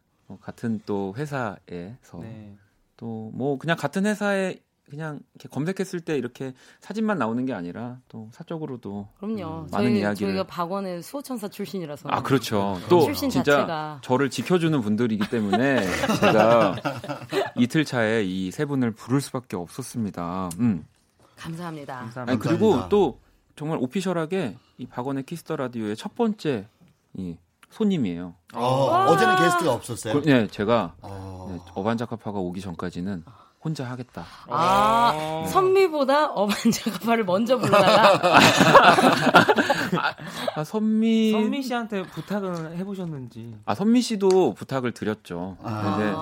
같은 또 회사에서 네. 또 뭐 그냥 같은 회사에 그냥 이렇게 검색했을 때 이렇게 사진만 나오는 게 아니라 또 사적으로도 그럼요. 많은 이야기를 저희가 박원의 수호천사 출신이라서 아 그렇죠. 또 출신 진짜 자체가. 저를 지켜주는 분들이기 때문에 제가 이틀 차에 이 세 분을 부를 수밖에 없었습니다. 감사합니다. 감사합니다. 아니, 그리고 또 정말 오피셜하게 이 박원의 키스더 라디오의 첫 번째 이 손님이에요. 어제는 게스트가 없었어요. 네, 제가 네, 어반자카파가 오기 전까지는 혼자 하겠다. 아, 선미보다 어반자카파를 먼저 불러다가 선미 씨한테 부탁을 해보셨는지. 아, 선미 씨도 부탁을 드렸죠. 근데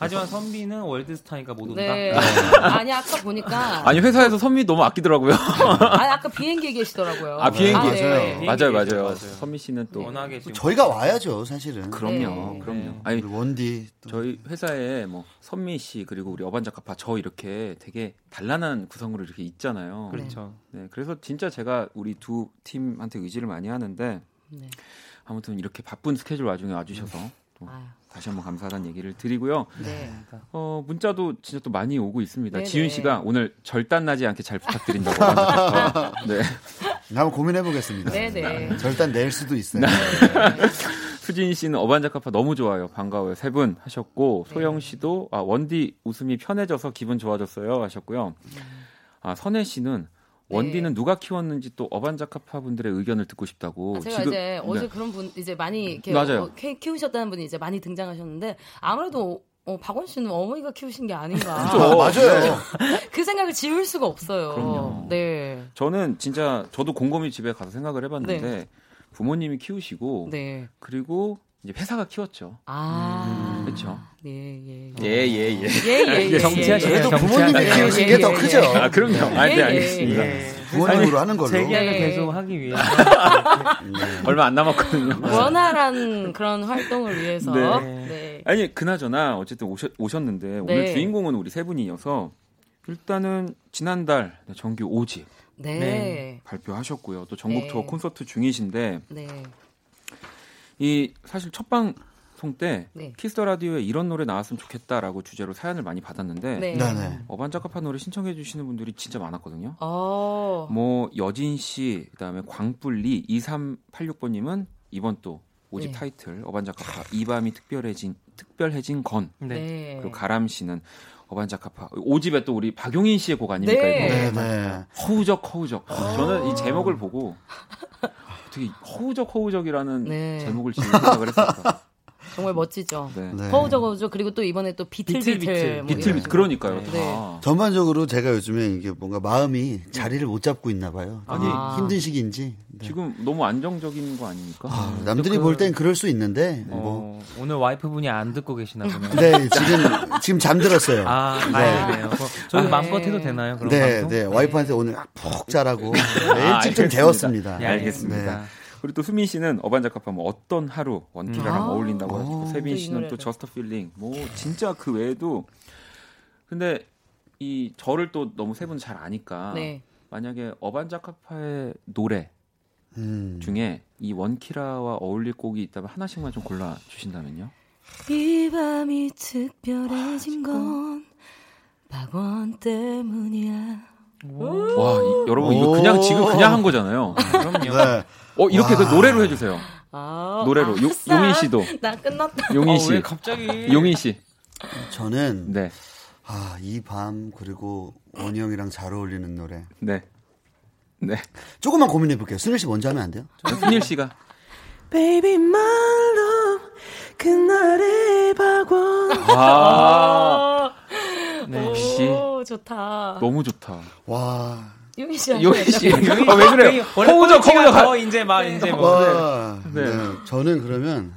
하지만 선미는 월드스타니까 못 온다. 네. 아니 아까 보니까 아니 회사에서 선미 너무 아끼더라고요. 아니 아까 비행기에 계시더라고요. 아 비행기. 네. 맞아요. 맞아요. 선미 씨는 또 워낙에 지금 저희가 와야죠, 사실은. 그럼요. 네. 그럼요. 아니 원디 또. 저희 회사에 뭐 선미 씨 그리고 우리 어반자카파 저 이렇게 되게 단란한 구성으로 이렇게 있잖아요. 그렇죠. 네. 그래서 진짜 제가 우리 두 팀한테 의지를 많이 하는데 네. 아무튼 이렇게 바쁜 스케줄 와중에 와주셔서 또 다시 한번 감사하다는 얘기를 드리고요. 네. 문자도 진짜 또 많이 오고 있습니다. 네네. 지윤 씨가 오늘 절단 나지 않게 잘 부탁드린다고. 네. 한번 고민해 보겠습니다. 네네. 절단 낼 수도 있어요. 수진 씨는 어반자카파 너무 좋아요. 반가워요. 세 분 하셨고 네. 소영 씨도 아, 원디 웃음이 편해져서 기분 좋아졌어요 하셨고요. 아, 선혜 씨는 원디는 네. 누가 키웠는지 또 어반자카파 분들의 의견을 듣고 싶다고. 아, 제가 지금, 이제 어제 네. 그런 분 이제 많이 이렇게 키우셨다는 분이 이제 많이 등장하셨는데 아무래도 박원 씨는 어머니가 키우신 게 아닌가. 맞아요. 그 생각을 지울 수가 없어요. 그럼요. 네. 저는 진짜 저도 곰곰이 집에 가서 생각을 해봤는데 네. 부모님이 키우시고 네. 그리고 이제 회사가 키웠죠. 아, 그렇죠. 예. 정치하시죠. 그래도 부모님이 키우신 게 더 크죠. 아, 그럼요. 아, 네, 알겠습니다. 부모님으로 하는 걸로. 제 이야기를 계속 하기 위해서. 얼마 안 남았거든요. 원활한 그런 활동을 위해서. 네. 네. 아니, 그나저나 어쨌든 오셨는데 네. 오늘 주인공은 우리 세 분이어서 일단은 지난달 정규 5집 네. 네. 발표하셨고요. 또 전국 투어 콘서트 중이신데 네. 이 사실 첫 방송 때 네. 키스더 라디오에 이런 노래 나왔으면 좋겠다라고 주제로 사연을 많이 받았는데 네. 네. 어반자카파 노래 신청해 주시는 분들이 진짜 많았거든요. 뭐 여진 씨, 그다음에 광뿔리 2386번님은 이번 또 5집 네. 타이틀 어반자카파 이 밤이 특별해진 건 네. 그리고 가람 씨는 어반자카파 5집에 또 우리 박용인 씨의 곡 아닙니까? 네. 네. 허우적. 저는 이 제목을 보고 되게 허우적이라는 네. 제목을 지을 생각을 했었다. 정말 멋지죠. 네. 네. 허우적 그리고 또 이번에 또 비틀비틀 그러니까요. 네. 다. 전반적으로 제가 요즘에 이게 뭔가 마음이 자리를 못 잡고 있나 봐요. 아니 힘든 시기인지 네. 지금 너무 안정적인 거 아닙니까? 아, 남들이 볼 땐 그럴 수 있는데 뭐 오늘 와이프분이 안 듣고 계시나 보네요. 네 지금 잠들었어요. 아 그래요. 네. 저희 마음껏 해도 되나요? 그런 방송? 네 와이프한테 오늘 푹 자라고 일찍 좀 데웠습니다. 네, 알겠습니다. 네. 그리고 또 수민 씨는 어반자카파 뭐 어떤 하루 원키라랑 어울린다고 하시고 세빈 씨는 또 저스트 필링 뭐 진짜 그 외에도 근데 이 저를 또 너무 세 분 잘 아니까 네. 만약에 어반자카파의 노래 중에 이 원키라와 어울릴 곡이 있다면 하나씩만 좀 골라 주신다면요. 이 밤이 특별해진 건 박원 때문이야. 와 여러분 이거 그냥 지금 그냥 한 거잖아요. 그럼요. 네. 이렇게 그 노래로 해주세요. 노래로 용인 씨도. 나 끝났다. 용인 씨. 왜 갑자기? 용인 씨. 저는 네. 이 밤 그리고 원희 형이랑 잘 어울리는 노래. 네. 조금만 고민해 볼게요. 순일 씨 먼저 하면 안 돼요? 순일 씨가. Baby my love 그날의 박원. 네. 역시 좋다. 너무 좋다. 와. 용희 씨. 왜 그래요? 허우적. 이제 막 이제 뭐. 네. 저는 그러면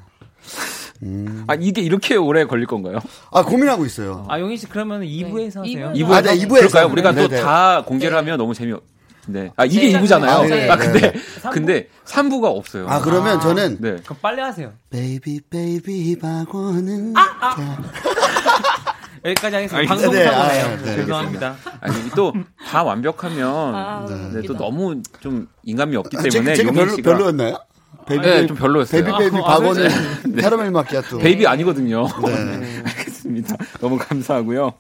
이게 이렇게 오래 걸릴 건가요? 아, 고민하고 있어요. 아, 용희 씨 그러면 2부에서 네. 하세요. 2부에서. 네, 2부에서. 그럴까요? 우리가 또 다 공개를 하면 너무 네. 아, 이게 2부잖아요. 아, 네. 아, 근데 3부가 없어요. 아, 그러면 저는 네. 그럼 빨리 하세요. 베이비 박원은 여기까지 하겠습니다. 방송 사고네요. 죄송합니다. 아니 또 다 완벽하면 네, 또 너무 좀 인간미 없기 때문에 용인 씨가 별로였나요? 베이비 네, 좀 별로였어요. 베이비 박원의 캐러멜 마키아토. 베이비 아니거든요. 네. 네. 알겠습니다. 너무 감사하고요.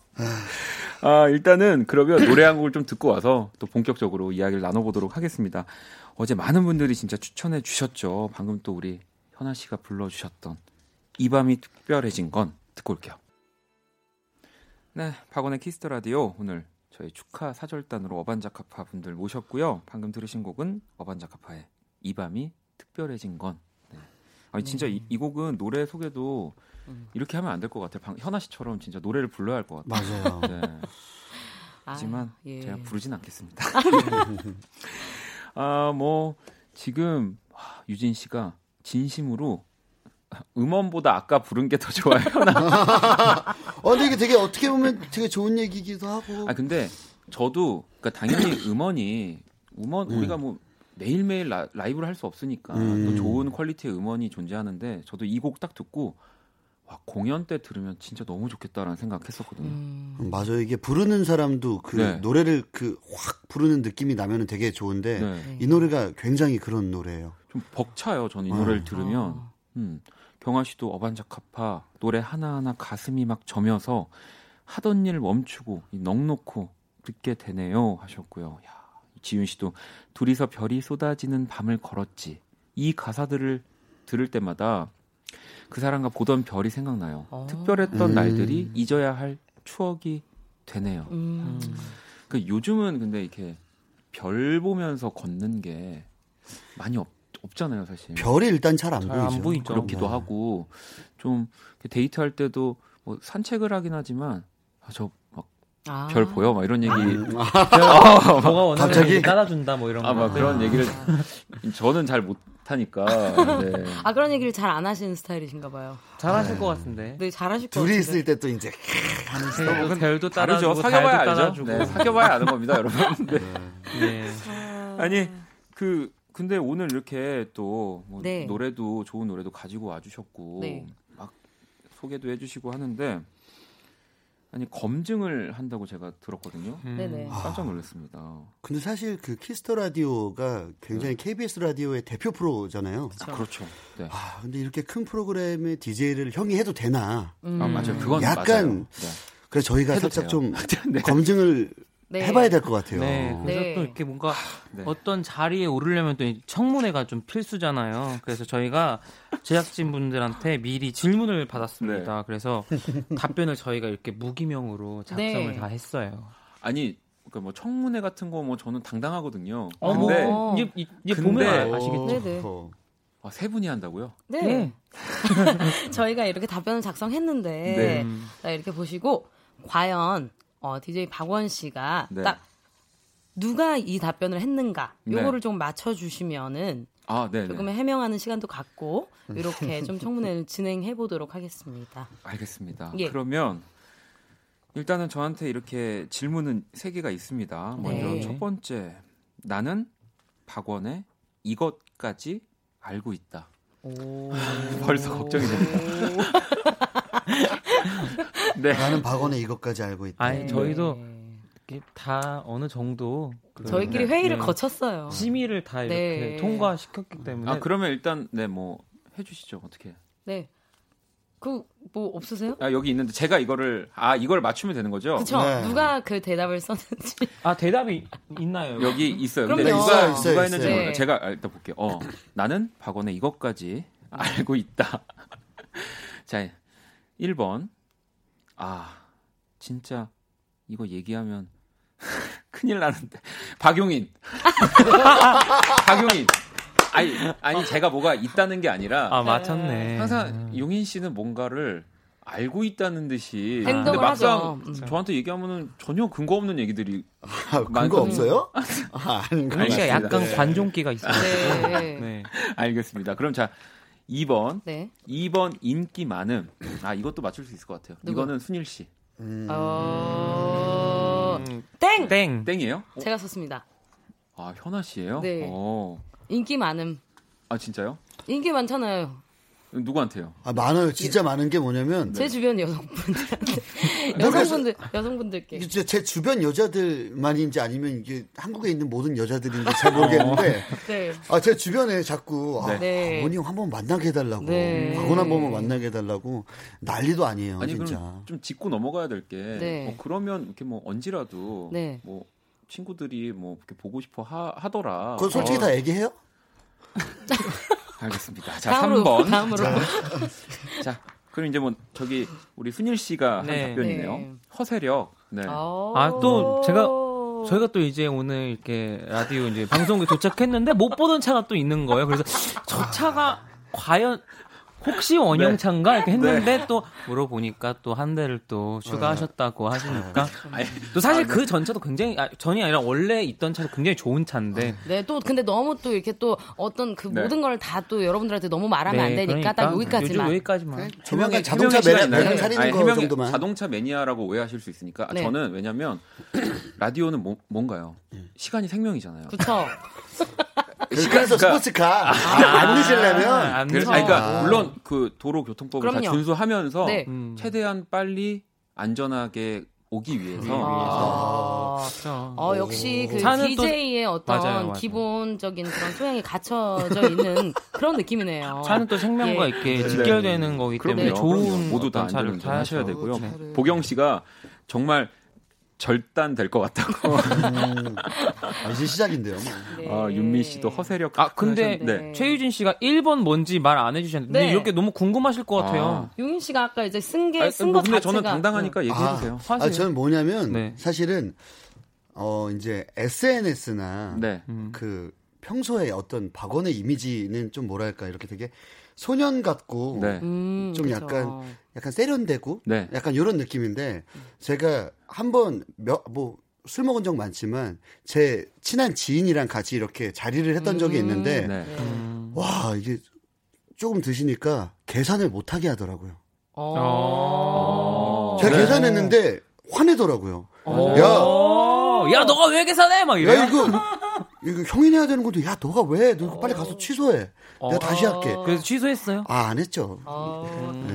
아, 일단은 그러면 노래 한 곡을 좀 듣고 와서 또 본격적으로 이야기를 나눠보도록 하겠습니다. 어제 많은 분들이 진짜 추천해 주셨죠. 방금 또 우리 현아 씨가 불러주셨던 이 밤이 특별해진 건 듣고 올게요. 네, 박원의 키스더라디오 오늘 저희 축하 사절단으로 어반자카파 분들 모셨고요. 방금 들으신 곡은 어반자카파의 이 밤이 특별해진 건. 네. 아니 진짜 이 곡은 노래 소개도 이렇게 하면 안 될 것 같아요. 현아 씨처럼 진짜 노래를 불러야 할 것 같아요. 맞아요. 네. 하지만 아, 예. 제가 부르진 않겠습니다. 아, 뭐 지금 유진 씨가 진심으로 음원보다 아까 부른 게 더 좋아요. 근데 이게 되게 어떻게 보면 되게 좋은 얘기기도 하고. 아 근데 저도 그러니까 당연히 음원 우리가 뭐 매일매일 라이브를 할 수 없으니까 또 좋은 퀄리티의 음원이 존재하는데 저도 이 곡 딱 듣고 와, 공연 때 들으면 진짜 너무 좋겠다라는 생각했었거든요. 맞아요. 이게 부르는 사람도 그 네. 노래를 그 확 부르는 느낌이 나면은 되게 좋은데 네. 이 노래가 굉장히 그런 노래예요. 좀 벅차요. 저는 이 노래를 들으면 경아 씨도 어반자카파 노래 하나하나 가슴이 막 저면서 하던 일 멈추고 넋놓고 듣게 되네요 하셨고요. 야, 지윤 씨도 둘이서 별이 쏟아지는 밤을 걸었지. 이 가사들을 들을 때마다 그 사람과 보던 별이 생각나요. 특별했던 날들이 잊어야 할 추억이 되네요. 그러니까 요즘은 근데 이렇게 별 보면서 걷는 게 많이 없잖아요, 사실. 별이 일단 잘 안 보이죠. 그렇기도 네. 하고 좀 데이트할 때도 뭐 산책을 하긴 하지만 별 보여? 막 이런 얘기. 뭐가 오늘 갑자기 따라준다 뭐 이런 거. 막 그런 얘기를 저는 잘 못하니까. 네. 아 그런 얘기를 잘 안 하시는 스타일이신가 봐요. 잘하실 것 같은데. 네, 잘하실 것 같아요. 둘이 있을 때 또 이제 별도 따라주고 사겨봐야 알죠. 네, 사겨봐야 아는 겁니다, 여러분. 네. 네. 아니 근데 오늘 이렇게 또 뭐 네. 노래도 좋은 노래도 가지고 와주셨고 네. 막 소개도 해주시고 하는데. 아니 검증을 한다고 제가 들었거든요. 깜짝 놀랐습니다. 근데 사실 그 키스터 라디오가 굉장히 네. KBS 라디오의 대표 프로잖아요. 아, 그렇죠. 네. 아, 근데 이렇게 큰 프로그램의 DJ를 형이 해도 되나? 아, 맞아요. 그건 약간 맞아요. 네. 그래서 저희가 살짝 돼요. 좀 네. 검증을 네. 해봐야 될 것 같아요. 네. 그래서 네. 또 이렇게 뭔가 네. 어떤 자리에 오르려면 또 청문회가 좀 필수잖아요. 그래서 저희가 제작진분들한테 미리 질문을 받았습니다. 네. 그래서 답변을 저희가 이렇게 무기명으로 작성을 네. 다 했어요. 아니, 그러니까 뭐 청문회 같은 거 뭐 저는 당당하거든요. 근데 이제 보면 아시겠죠. 아, 세 분이 한다고요? 네. 네. 저희가 이렇게 답변을 작성했는데 네. 이렇게 보시고 과연 DJ 박원 씨가 네. 딱 누가 이 답변을 했는가 요거를 네. 좀 맞춰주시면은 조금 해명하는 시간도 갖고 이렇게 좀 청문회를 진행해 보도록 하겠습니다. 알겠습니다. 예. 그러면 일단은 저한테 이렇게 질문은 세 개가 있습니다. 먼저 네. 첫 번째, 나는 박원의 이것까지 알고 있다. 오. 벌써 걱정이 됩니다. 네. 나는 박원의 이것까지 알고 있다. 아니, 저희도 다 어느 정도 저희끼리 회의를 네. 거쳤어요. 심의를 다 이렇게 네. 통과시켰기 때문에. 아 그러면 일단 네 뭐 해주시죠. 어떻게? 네. 그 뭐 없으세요? 아 여기 있는데 제가 이걸 맞추면 되는 거죠? 그렇죠. 네. 누가 그 대답을 썼는지. 아 대답이 있나요? 여기 있어요. 근데 누가 있는지 네. 몰라요. 제가 일단 볼게요. 나는 박원의 이것까지 알고 있다. 자, 1번. 아, 진짜 이거 얘기하면 큰일 나는데. 박용인. 박용인. 아니 제가 뭐가 있다는 게 아니라. 아, 맞췄네. 항상 용인 씨는 뭔가를 알고 있다는 듯이. 근데 막상 하죠. 저한테 얘기하면은 전혀 근거 없는 얘기들이. 아, 근거 없어요? 아닌가요? 아니, 약간 관종기가 있어요. 네. 네. 알겠습니다. 그럼 자. 2번. 네. 2번 인기 많음. 아, 이것도 맞출 수 있을 것 같아요. 누구? 이거는 순일 씨. 땡. 땡이에요? 제가 썼습니다. 아, 현아 씨예요? 네. 인기 많음. 아, 진짜요? 인기 많잖아요. 누구한테요? 아, 많아요. 진짜 많은 게 뭐냐면 제 주변 여성분들한테 여성분들께 진짜 제 주변 여자들만인지 아니면 이게 한국에 있는 모든 여자들인지 잘 모르겠는데 네. 아, 제 주변에 자꾸 아버님 한번 만나게 해달라고 박원 한번 만나게 해달라고 난리도 아니에요. 아니, 진짜 좀 짚고 넘어가야 될 게 뭐 그러면 이렇게 뭐 언제라도 뭐 친구들이 뭐 이렇게 보고 싶어 하더라. 그건 솔직히 다 얘기해요? 알겠습니다. 자, 다음으로, 3번. 다음으로. 자, 그럼 이제 뭐 저기 우리 순일 씨가 한 답변이네요. 네. 허세력. 네. 아, 또 저희가 또 이제 오늘 이렇게 라디오 이제 방송국에 도착했는데 못 보던 차가 또 있는 거예요. 그래서 저 차가 과연 혹시 원형차인가 이렇게 했는데 또 물어보니까 또 한 대를 또 추가하셨다고 하시니까 또 사실 그 전차도 굉장히 전이 아니라 원래 있던 차도 굉장히 좋은 차인데 네, 또 근데 너무 또 이렇게 또 어떤 그 모든 걸 다 또 여러분들한테 너무 말하면 안 되니까 딱 여기까지만 조명이 자동차 매니아 살리는 거 정도만 자동차 매니아라고 오해하실 수 있으니까 저는 왜냐면 라디오는 뭔가요? 시간이 생명이잖아요. 그렇죠. 그래서 스포츠카 안 늦으려면 그러니까 물론 그 도로교통법을 다 준수하면서 최대한 빨리 안전하게 오기 위해서. 역시 그 DJ의 어떤 기본적인 그런 소양이 갖춰져 있는 그런 느낌이네요. 차는 또 생명과 이렇게 직결되는 거기 때문에 좋은 모두 다 차를 타셔야 되고요. 보경 씨가 정말 절단 될 것 같다고. 이제 시작인데요. 네. 아, 윤미 씨도 허세력. 아, 근데 최유진 씨가 1번 뭔지 말 안 해주셨는데 이렇게 너무 궁금하실 것 같아요. 용인 씨가 아까 이제 쓴 게 쓴 것 자체가. 근데 저는 당당하니까 얘기해주세요. 저는 뭐냐면 사실은 이제 SNS나 그 평소에 어떤 박원의 이미지는 좀 뭐랄까 이렇게 되게 소년 같고 좀 그렇죠. 약간 세련되고 약간 이런 느낌인데 제가 한번 뭐 술 먹은 적 많지만 제 친한 지인이랑 같이 이렇게 자리를 했던 적이 있는데 와 이게 조금 드시니까 계산을 못하게 하더라고요. 제가 계산했는데 화내더라고요. 야 너가 왜 계산해 막 이래. 야 이거 형이 내야 되는 건데 야 너가 왜 너 빨리 가서 취소해. 내가 다시 할게. 그래서 취소했어요? 아, 안 했죠.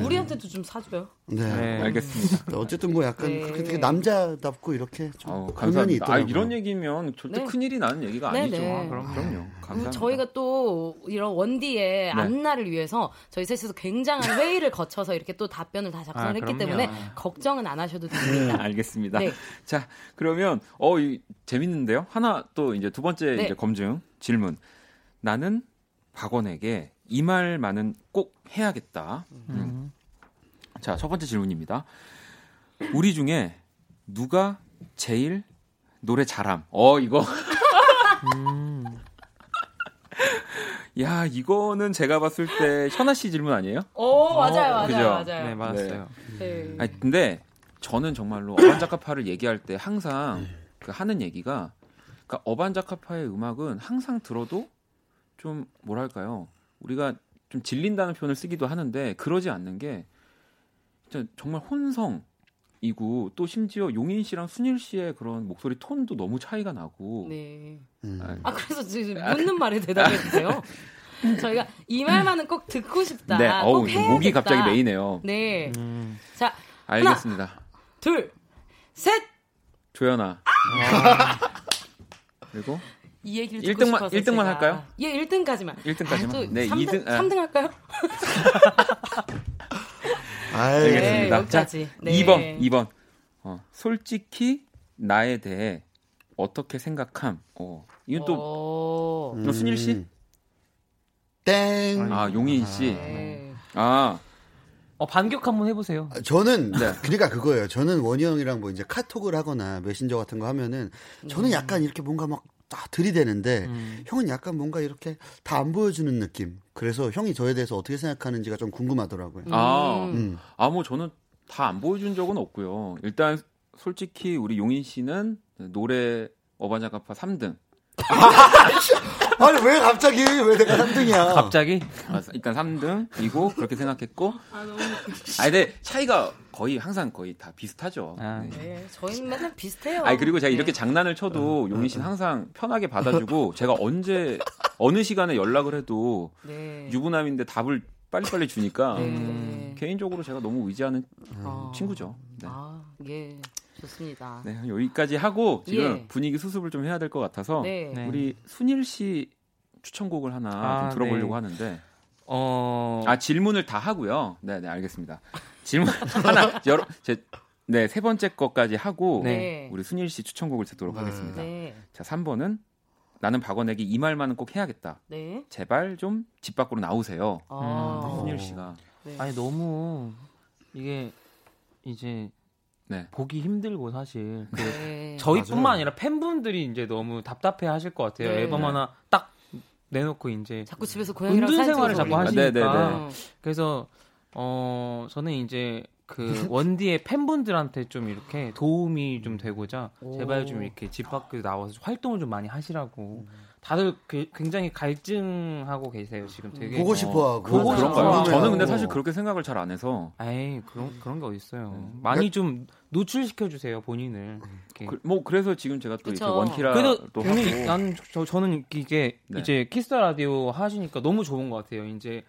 우리한테도 좀 사줘요. 네, 알겠습니다. 어쨌든 뭐 약간 그렇게 되게 남자답고 이렇게 좀 감면이 있더라고요. 아, 이런 얘기면 절대 큰일이 나는 얘기가 아니죠. 그럼요. 감사합니다. 저희가 또 이런 원디의 안나를 위해서 저희 셋에서 굉장한 회의를 거쳐서 이렇게 또 답변을 다 작성을 했기 때문에 걱정은 안 하셔도 됩니다. 알겠습니다. 자, 그러면 재밌는데요. 하나 또 이제 두 번째 이제 검증 질문. 나는 박원에게 이 말만은 꼭 해야겠다. 자, 첫 번째 질문입니다. 우리 중에 누가 제일 노래 잘함? 이거. 야, 이거는 제가 봤을 때 현아 씨 질문 아니에요? 맞아요. 네, 맞았어요. 네. 아니, 근데 저는 정말로 어반자카파를 얘기할 때 항상 그 하는 얘기가 그러니까 어반자카파의 음악은 항상 들어도 좀 뭐랄까요? 우리가 좀 질린다는 표현을 쓰기도 하는데 그러지 않는 게 진짜 정말 혼성이고 또 심지어 용인 씨랑 순일 씨의 그런 목소리 톤도 너무 차이가 나고. 네. 그래서 지금 묻는 말에 대답해 주세요. 저희가 이 말만은 꼭 듣고 싶다. 네. 꼭 해야겠다. 목이 갑자기 메이네요. 네. 자, 알겠습니다. 하나, 둘, 셋. 조현아. 그리고. 이 얘기를 듣고 1등만 할까요? 예, 1등까지만. 네, 3등 할까요? 알겠습니다. 자, 2번. 솔직히 나에 대해 어떻게 생각함? 이건 또 순일 씨? 땡. 아, 용인 씨. 반격 한번 해보세요. 저는 그러니까 그거예요. 저는 원희 형이랑 뭐 이제 카톡을 하거나 메신저 같은 거 하면은 저는 약간 이렇게 뭔가 막 다 들이대는데 형은 약간 뭔가 이렇게 다 안 보여주는 느낌. 그래서 형이 저에 대해서 어떻게 생각하는지가 좀 궁금하더라고요. 뭐 저는 다 안 보여준 적은 없고요. 일단 솔직히 우리 용인 씨는 노래 어반자카파 3등. 아니 왜 갑자기 왜 내가 3등이야? 갑자기? 일단 3등이고 그렇게 생각했고. 근데 차이가 거의 항상 다 비슷하죠. 저희는 맨날 비슷해요. 그리고 제가 이렇게 장난을 쳐도 용인 씨는 항상 편하게 받아주고 제가 어느 시간에 연락을 해도 유부남인데 답을 빨리빨리 주니까 네. 개인적으로 제가 너무 의지하는 친구죠. 네. 아, 예. 좋습니다. 네, 여기까지 하고 지금 예. 분위기 수습을 좀 해야 될 것 같아서 네. 우리 순일 씨 추천곡을 하나 좀 들어보려고 네. 하는데 질문을 다 하고요. 네, 네, 알겠습니다. 질문 하나 네, 세 번째 것까지 하고 네. 우리 순일 씨 추천곡을 듣도록 하겠습니다. 네. 자, 3번은 나는 박원에게 이 말만은 꼭 해야겠다. 네. 제발 좀 집 밖으로 나오세요. 순일 씨가 네. 아니 너무 이게 이제 네. 보기 힘들고 사실 네. 저희뿐만 아니라 팬분들이 이제 너무 답답해하실 것 같아요. 네. 앨범 하나 딱 내놓고 이제 자꾸 집에서 고양이랑 은둔 생활을 자꾸 하시니까. 네네네. 그래서 저는 이제 그 원디의 팬분들한테 좀 이렇게 도움이 좀 되고자 제발 좀 이렇게 집 밖에 나와서 활동을 좀 많이 하시라고. 다들 굉장히 갈증하고 계세요 지금. 되게 보고 싶어하고. 보고 싶어요. 저는 근데 사실 그렇게 생각을 잘 안 해서. 에이 그런 게 어디 있어요. 많이 좀 노출시켜 주세요 본인을. 뭐 그래서 지금 제가 또 이렇게 원키라. 그래도 난 저는 이게 네. 이제 키스더 라디오 하시니까 너무 좋은 것 같아요. 이제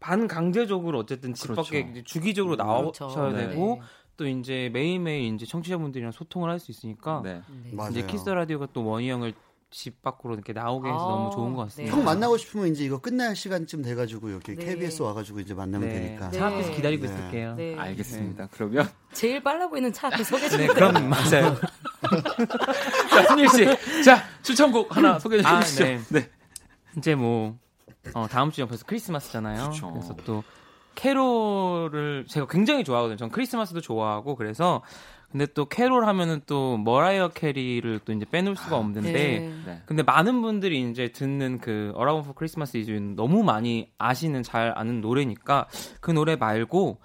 반강제적으로 어쨌든 집 밖에 그렇죠. 주기적으로 나오셔야 그렇죠. 되고. 네. 또 이제 매일매일 이제 청취자분들이랑 소통을 할 수 있으니까. 네. 네. 이제 키스더 라디오가 또 원희 형을 집 밖으로 이렇게 나오게 해서 너무 좋은 것 같습니다. 네. 형 만나고 싶으면 이제 이거 끝날 시간쯤 돼가지고 이렇게 네. KBS 와가지고 이제 만나면 네. 되니까. 차 앞에서 기다리고 네. 있을게요. 네. 알겠습니다. 네. 그러면 제일 빨라 보이는 차 앞에 소개해주세요. 네, 그럼 맞아요. 자, 순일 씨, 자 추천곡 하나 소개해주시죠. 네. 네. 이제 뭐 다음 주에 벌써 크리스마스잖아요. 그쵸. 그래서 또 캐롤을 제가 굉장히 좋아하거든요. 전 크리스마스도 좋아하고 그래서. 근데 또 캐롤 하면은 또 머라이어 캐리를 또 이제 빼놓을 수가 없는데 네. 근데 많은 분들이 이제 듣는 그 Around for Christmas is You는 너무 많이 아시는 잘 아는 노래니까 그 노래 말고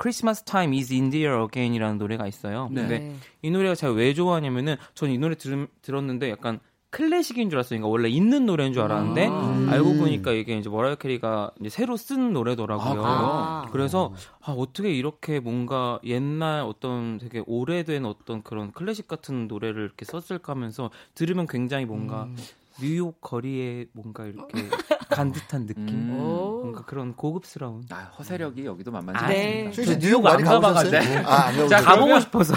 Christmas Time is in the Air Again이라는 노래가 있어요. 네. 근데 이 노래가 제가 왜 좋아하냐면은 전 이 노래 들었는데 약간 클래식인 줄 알았으니까 원래 있는 노래인 줄 알았는데 알고 보니까 이게 이제 머라이어 캐리가 이제 새로 쓴 노래더라고요. 그래서 어떻게 이렇게 뭔가 옛날 어떤 되게 오래된 어떤 그런 클래식 같은 노래를 이렇게 썼을까 하면서 들으면 굉장히 뭔가 뉴욕 거리에 뭔가 이렇게 간 듯한 느낌, 뭔가 그런 고급스러운 허세력이 여기도 만만치 않습니다. 네. 뉴욕 많이 가봐가지고, 자 가보고 싶어서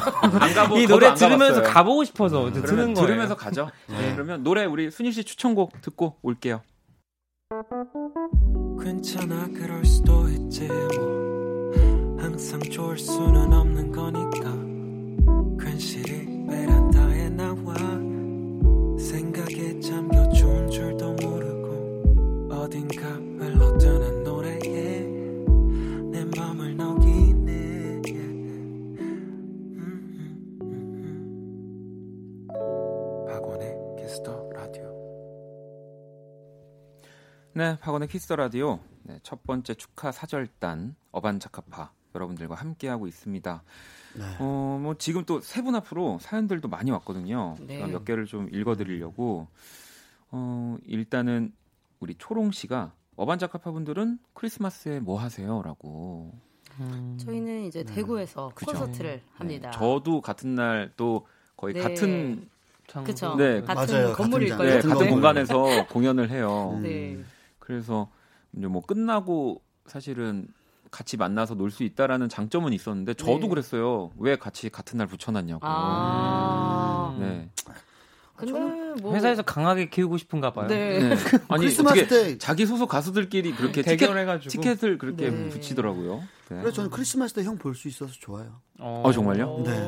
이 노래 들으면서 가보고 싶어서 듣는 거예요. 들으면서 가죠. 네. 그러면 노래 우리 순일 씨 추천곡 듣고 올게요. 괜찮아 그럴 수도 있지 뭐 항상 좋을 수는 없는 거니까 괜시리 베란다에 나와 생각에 잠겨 좋은 줄도 모르고 어딘가 흘러드는 노래에 내 맘을 녹이네. 박원의 키스더 라디오. 네, 박원의 키스더 라디오 네, 첫 번째 축하 사절단 어반자카파 여러분들과 함께하고 있습니다. 네. 뭐 지금 또 세 분 앞으로 사연들도 많이 왔거든요. 네. 몇 개를 좀 읽어드리려고. 일단은 우리 초롱 씨가 어반자카파 분들은 크리스마스에 뭐 하세요? 라고. 저희는 이제 대구에서 콘서트를 합니다. 네. 저도 같은 날 또 거의 네. 같은 그쵸. 네. 같은 맞아요. 건물일 거예요. 네. 같은 공간에서 공연을 해요. 네. 그래서 이제 뭐 끝나고 사실은 같이 만나서 놀 수 있다라는 장점은 있었는데 저도 네. 그랬어요. 왜 같은 날 붙여놨냐고. 네. 근데 뭐... 회사에서 강하게 키우고 싶은가 봐요. 네. 네. 아니 크리스마스 어떻게 때 자기 소속 가수들끼리 그렇게 대결해가지고 티켓을 그렇게 네. 붙이더라고요. 네. 그래서 저는 크리스마스 때 형 볼 수 있어서 좋아요. 정말요? 네, 네.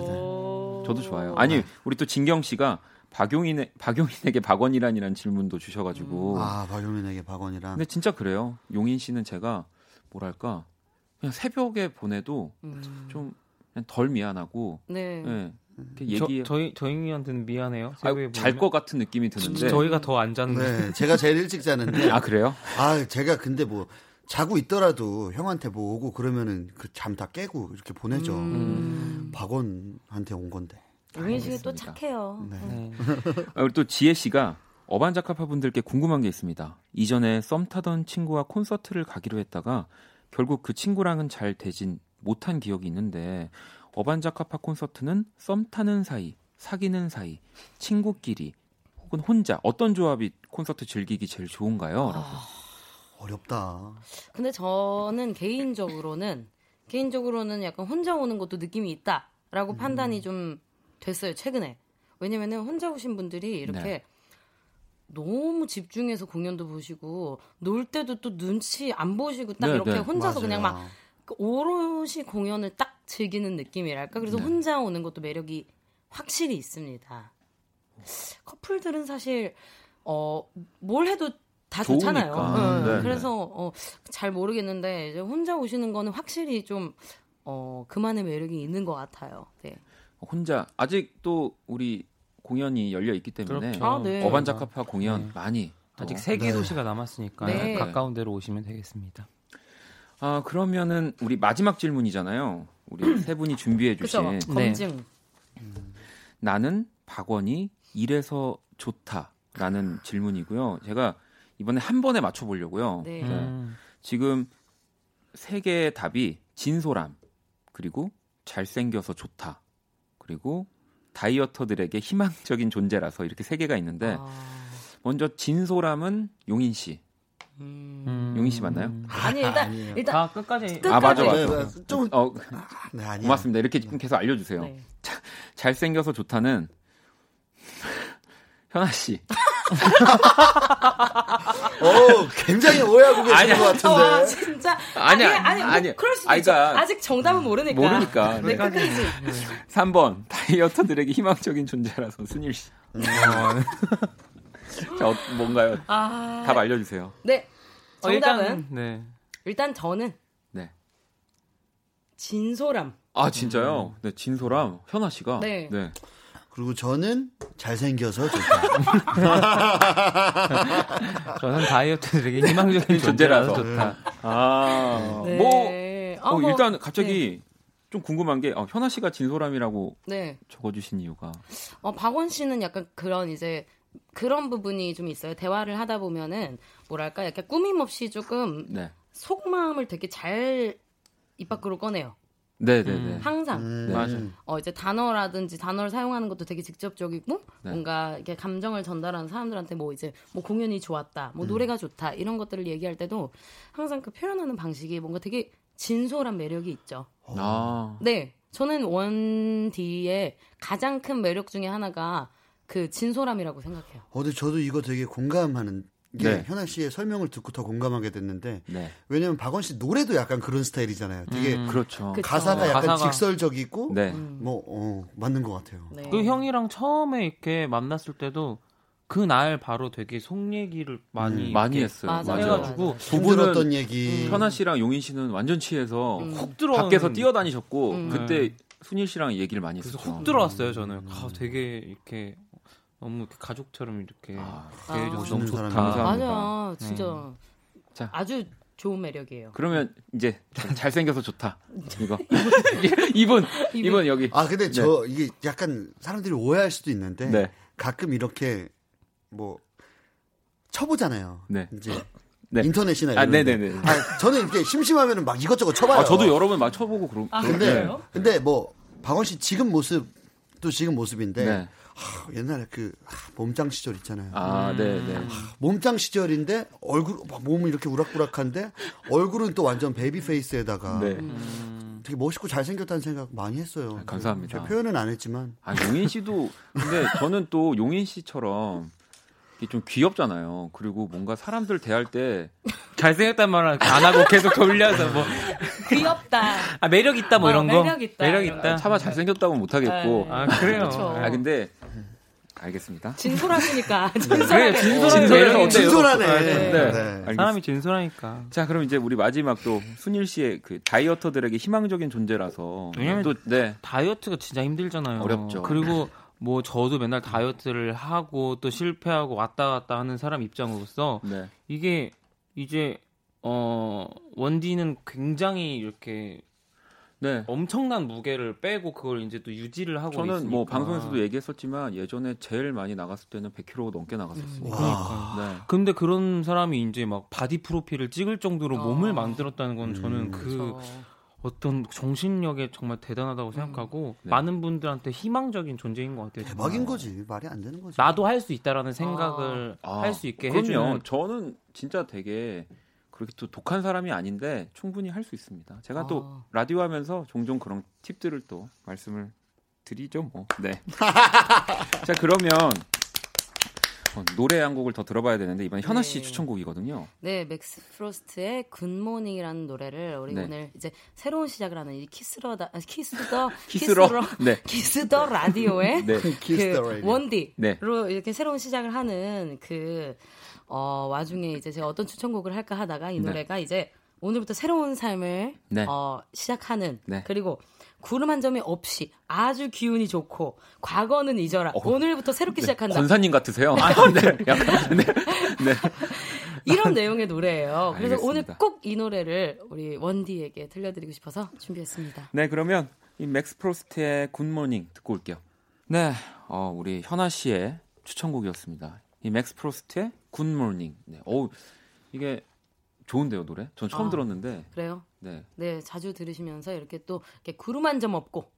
저도 좋아요. 아니 우리 또 진경 씨가 박용인에게 박원이란이라는 질문도 주셔가지고. 박용인에게 박원이란. 근데 진짜 그래요. 용인 씨는 제가 뭐랄까. 그냥 새벽에 보내도 좀 덜 미안하고 네. 네. 얘기 저희한테는 미안해요. 잘 것 같은 느낌이 드는데 저희가 더 안 잤는데 네, 제가 제일 일찍 자는데 그래요? 제가 근데 뭐 자고 있더라도 형한테 뭐 오고 그러면은 그 잠 다 깨고 이렇게 보내죠. 박원한테 온 건데 용인 씨가 또 착해요. 네. 네. 우리 또 지혜 씨가 어반자카파 분들께 궁금한 게 있습니다. 이전에 썸 타던 친구와 콘서트를 가기로 했다가 결국 그 친구랑은 잘 되진 못한 기억이 있는데 어반자카파 콘서트는 썸 타는 사이, 사귀는 사이, 친구끼리 혹은 혼자 어떤 조합이 콘서트 즐기기 제일 좋은가요? 라고. 어렵다. 근데 저는 개인적으로는 약간 혼자 오는 것도 느낌이 있다라고 판단이 좀 됐어요, 최근에. 왜냐면은 혼자 오신 분들이 이렇게 네. 너무 집중해서 공연도 보시고 놀 때도 또 눈치 안 보시고 딱 네, 이렇게 네. 혼자서 맞아요. 그냥 막 오롯이 공연을 딱 즐기는 느낌이랄까. 그래서 네. 혼자 오는 것도 매력이 확실히 있습니다. 커플들은 사실 뭘 해도 다 좋잖아요. 네, 그래서 잘 모르겠는데 이제 혼자 오시는 거는 확실히 좀 그만의 매력이 있는 것 같아요. 네. 혼자 아직도 우리 공연이 열려 있기 때문에 아, 네. 어반자카파 공연 네. 많이 아직 3개 네. 도시가 남았으니까 네. 가까운 데로 오시면 되겠습니다. 아 그러면은 우리 마지막 질문이잖아요. 우리 세 분이 준비해 주신 그쵸? 검증. 네. 나는 박원이 이래서 좋다라는 질문이고요. 제가 이번에 한 번에 맞춰보려고요. 네. 지금 세 개의 답이 진솔함, 그리고 잘생겨서 좋다, 그리고 다이어터들에게 희망적인 존재라서 이렇게 세 개가 있는데 먼저 진솔함은 용인 씨. 용인 씨 맞나요? 아니 일단 아, 끝까지. 아 맞아. 좀 네, 아니야. 고맙습니다. 이렇게 계속 알려주세요. 네. 잘생겨서 좋다는 현아 씨. 오, 굉장히 오해하고 계신 것 같은데. 와, 진짜. 아니, 그럴 수도 있지. 아직 정답은 모르니까. 네. 3번 다이어터들에게 희망적인 존재라서 순일 씨. 자, 뭔가요? 답 알려주세요. 네, 정답은 일단 저는 진솔함. 아 진짜요? 네, 진솔함. 현아 씨가 네. 그리고 저는 잘생겨서 좋다. 저는 다이어트들에게 희망적인 존재라서 좋다. 아, 네. 일단 갑자기 좀 궁금한 게 현아 씨가 진솔함이라고 적어주신 이유가 박원 씨는 약간 그런 부분이 좀 있어요. 대화를 하다 보면은 뭐랄까 약간 꾸밈 없이 조금 속마음을 되게 잘 입 밖으로 꺼내요. 네네네. 항상. 맞아. 이제 단어라든지 단어를 사용하는 것도 되게 직접적이고 뭔가 이렇게 감정을 전달하는 사람들한테 이제 공연이 좋았다, 노래가 좋다 이런 것들을 얘기할 때도 항상 그 표현하는 방식이 뭔가 되게 진솔한 매력이 있죠. 아. 네, 저는 원디의 가장 큰 매력 중에 하나가 그 진솔함이라고 생각해요. 근데 저도 이거 되게 공감하는. 현아 씨의 설명을 듣고 더 공감하게 됐는데 왜냐면 박원 씨 노래도 약간 그런 스타일이잖아요. 되게 그렇죠. 가사가 약간 직설적이고 맞는 것 같아요. 그 형이랑 처음에 이렇게 만났을 때도 그날 바로 되게 속 얘기를 많이 했어요. 맞아요. 두 분은 얘기. 현아 씨랑 용인 씨는 완전 취해서 훅 들어 밖에서 뛰어다니셨고 그때 순일 씨랑 얘기를 많이 했어요. 훅 들어왔어요. 저는 되게 이렇게. 너무 이렇게 가족처럼 이렇게 너무 좋다. 맞아, 진짜 아주 좋은 매력이에요. 그러면 이제 잘생겨서 좋다. 이거 이분 여기. 아 근데 저 이게 약간 사람들이 오해할 수도 있는데 가끔 이렇게 쳐보잖아요. 이제. 인터넷이나 이런 네네네. 저는 이렇게 심심하면은 막 이것저것 쳐봐요. 저도 여러 번 막 쳐보고 그런. 근데 박원 씨 지금 모습도 지금 모습인데. 옛날에 몸짱 시절 있잖아요. 몸짱 시절인데 얼굴 몸은 이렇게 우락부락한데 얼굴은 또 완전 베이비 페이스에다가 되게 멋있고 잘생겼다는 생각 많이 했어요. 감사합니다. 표현은 안 했지만 용인 씨도 근데 저는 또 용인 씨처럼 좀 귀엽잖아요. 그리고 뭔가 사람들 대할 때 잘생겼단 말은 안 하고 계속 돌려서 귀엽다. 매력 있다 이런 거. 매력 있다. 차마 잘생겼다고 못 하겠고. 그래요. 근데 알겠습니다. 진솔하시니까. 진솔하네. 사람이 진솔하니까. 자, 그럼 이제 우리 마지막 또 순일 씨의 그 다이어터들에게 희망적인 존재라서. 왜냐면 다이어트가 진짜 힘들잖아요. 어렵죠. 그리고 저도 맨날 다이어트를 하고 또 실패하고 왔다 갔다 하는 사람 입장으로서 이게 이제 원디는 굉장히 이렇게 엄청난 무게를 빼고 그걸 이제 또 유지를 하고 있으니까. 저는 방송에서도 얘기했었지만 예전에 제일 많이 나갔을 때는 100kg 넘게 나갔었어요. 그러니까. 근데 그런 사람이 이제 막 바디 프로필을 찍을 정도로 몸을 만들었다는 건 저는 어떤 정신력에 정말 대단하다고 생각하고 많은 분들한테 희망적인 존재인 것 같아요. 대박인 정말. 거지. 말이 안 되는 거지. 나도 할 수 있다라는 생각을 할 수 있게 해주는. 저는 진짜 되게 그렇게 또 독한 사람이 아닌데 충분히 할 수 있습니다. 제가 또 라디오 하면서 종종 그런 팁들을 또 말씀을 드리죠. 뭐. 네. 자, 그러면 노래 한 곡을 더 들어봐야 되는데 이번에 현아 씨 추천곡이거든요. 네, 맥스 프로스트의 굿모닝이라는 노래를 우리 오늘 이제 새로운 시작을 하는 이 키스더 라디오의 그 원디로 이렇게 새로운 시작을 하는 그 와중에 이제 제가 어떤 추천곡을 할까 하다가 이 노래가 이제 오늘부터 새로운 삶을 시작하는 그리고 구름 한 점이 없이 아주 기운이 좋고 과거는 잊어라. 오늘부터 새롭게 시작한다. 권사님 같으세요? 아, 네. 약간, 네. 이런 내용의 노래예요. 그래서 알겠습니다. 오늘 꼭 이 노래를 우리 원디에게 들려드리고 싶어서 준비했습니다. 네, 그러면 이 맥스 프로스트의 굿모닝 듣고 올게요. 네, 우리 현아 씨의 추천곡이었습니다. 이 맥스 프로스트의 굿모닝. 네, 이게 좋은데요, 노래? 전 처음 들었는데. 그래요? 네. 네, 자주 들으시면서 이렇게 또 이렇게 구름 한 점 없고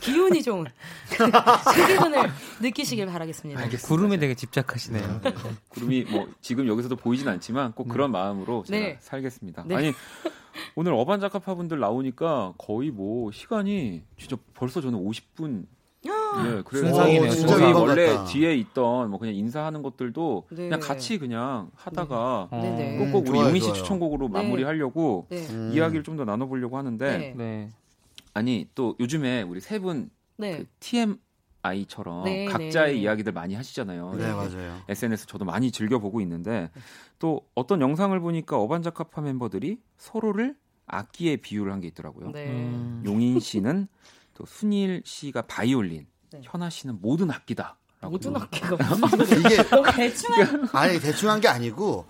기운이 좋은 그 기분을 느끼시길 바라겠습니다. 알겠습니다. 구름에 되게 집착하시네요. 네. 구름이 뭐 지금 여기서도 보이진 않지만 꼭 그런 마음으로 제가 살겠습니다. 네. 아니 오늘 어반자카파 분들 나오니까 거의 뭐 시간이 진짜 벌써 저는 50분 네, 순삭이네요. 저희 원래 뒤에 있던 뭐 그냥 인사하는 것들도 그냥 같이 그냥 하다가 꼭 우리 용인 씨 추천곡으로 마무리하려고 이야기를 좀 더 나눠보려고 하는데 아니 또 요즘에 우리 세 분 그 TMI처럼 각자의 이야기들 많이 하시잖아요. 네, 맞아요. SNS 저도 많이 즐겨보고 있는데 또 어떤 영상을 보니까 어반자카파 멤버들이 서로를 악기에 비유를 한 게 있더라고요. 용인 씨는 또 순일 씨가 바이올린, 현아 씨는 모든 악기다. 모든 악기가 무슨 이게 대충한 아니 대충한 게 아니고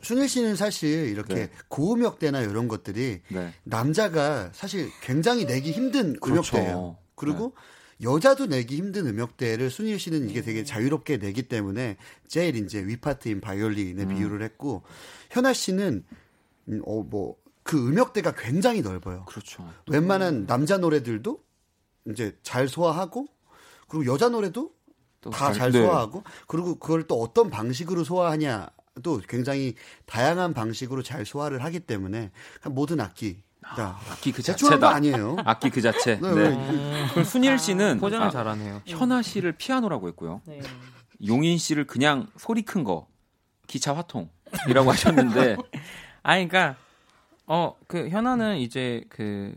순일 씨는 사실 이렇게 고음역대나 이런 것들이 남자가 사실 굉장히 내기 힘든 음역대예요. 그리고 여자도 내기 힘든 음역대를 순일 씨는 이게 되게 자유롭게 내기 때문에 제일 이제 위파트인 바이올린에 비유를 했고 현아 씨는 그 음역대가 굉장히 넓어요. 그렇죠. 웬만한 남자 노래들도 이제 잘 소화하고 그리고 여자 노래도 다 잘 소화하고 그리고 그걸 또 어떤 방식으로 소화하냐도 굉장히 다양한 방식으로 잘 소화를 하기 때문에 모든 악기 악기 그 자체다. 아니에요. 악기 그 자체. 그럼 순일 씨는 포장을 잘하네요. 현아 씨를 피아노라고 했고요. 용인 씨를 그냥 소리 큰 거 기차 화통이라고 하셨는데 아니 그러니까 그 현아는 이제 그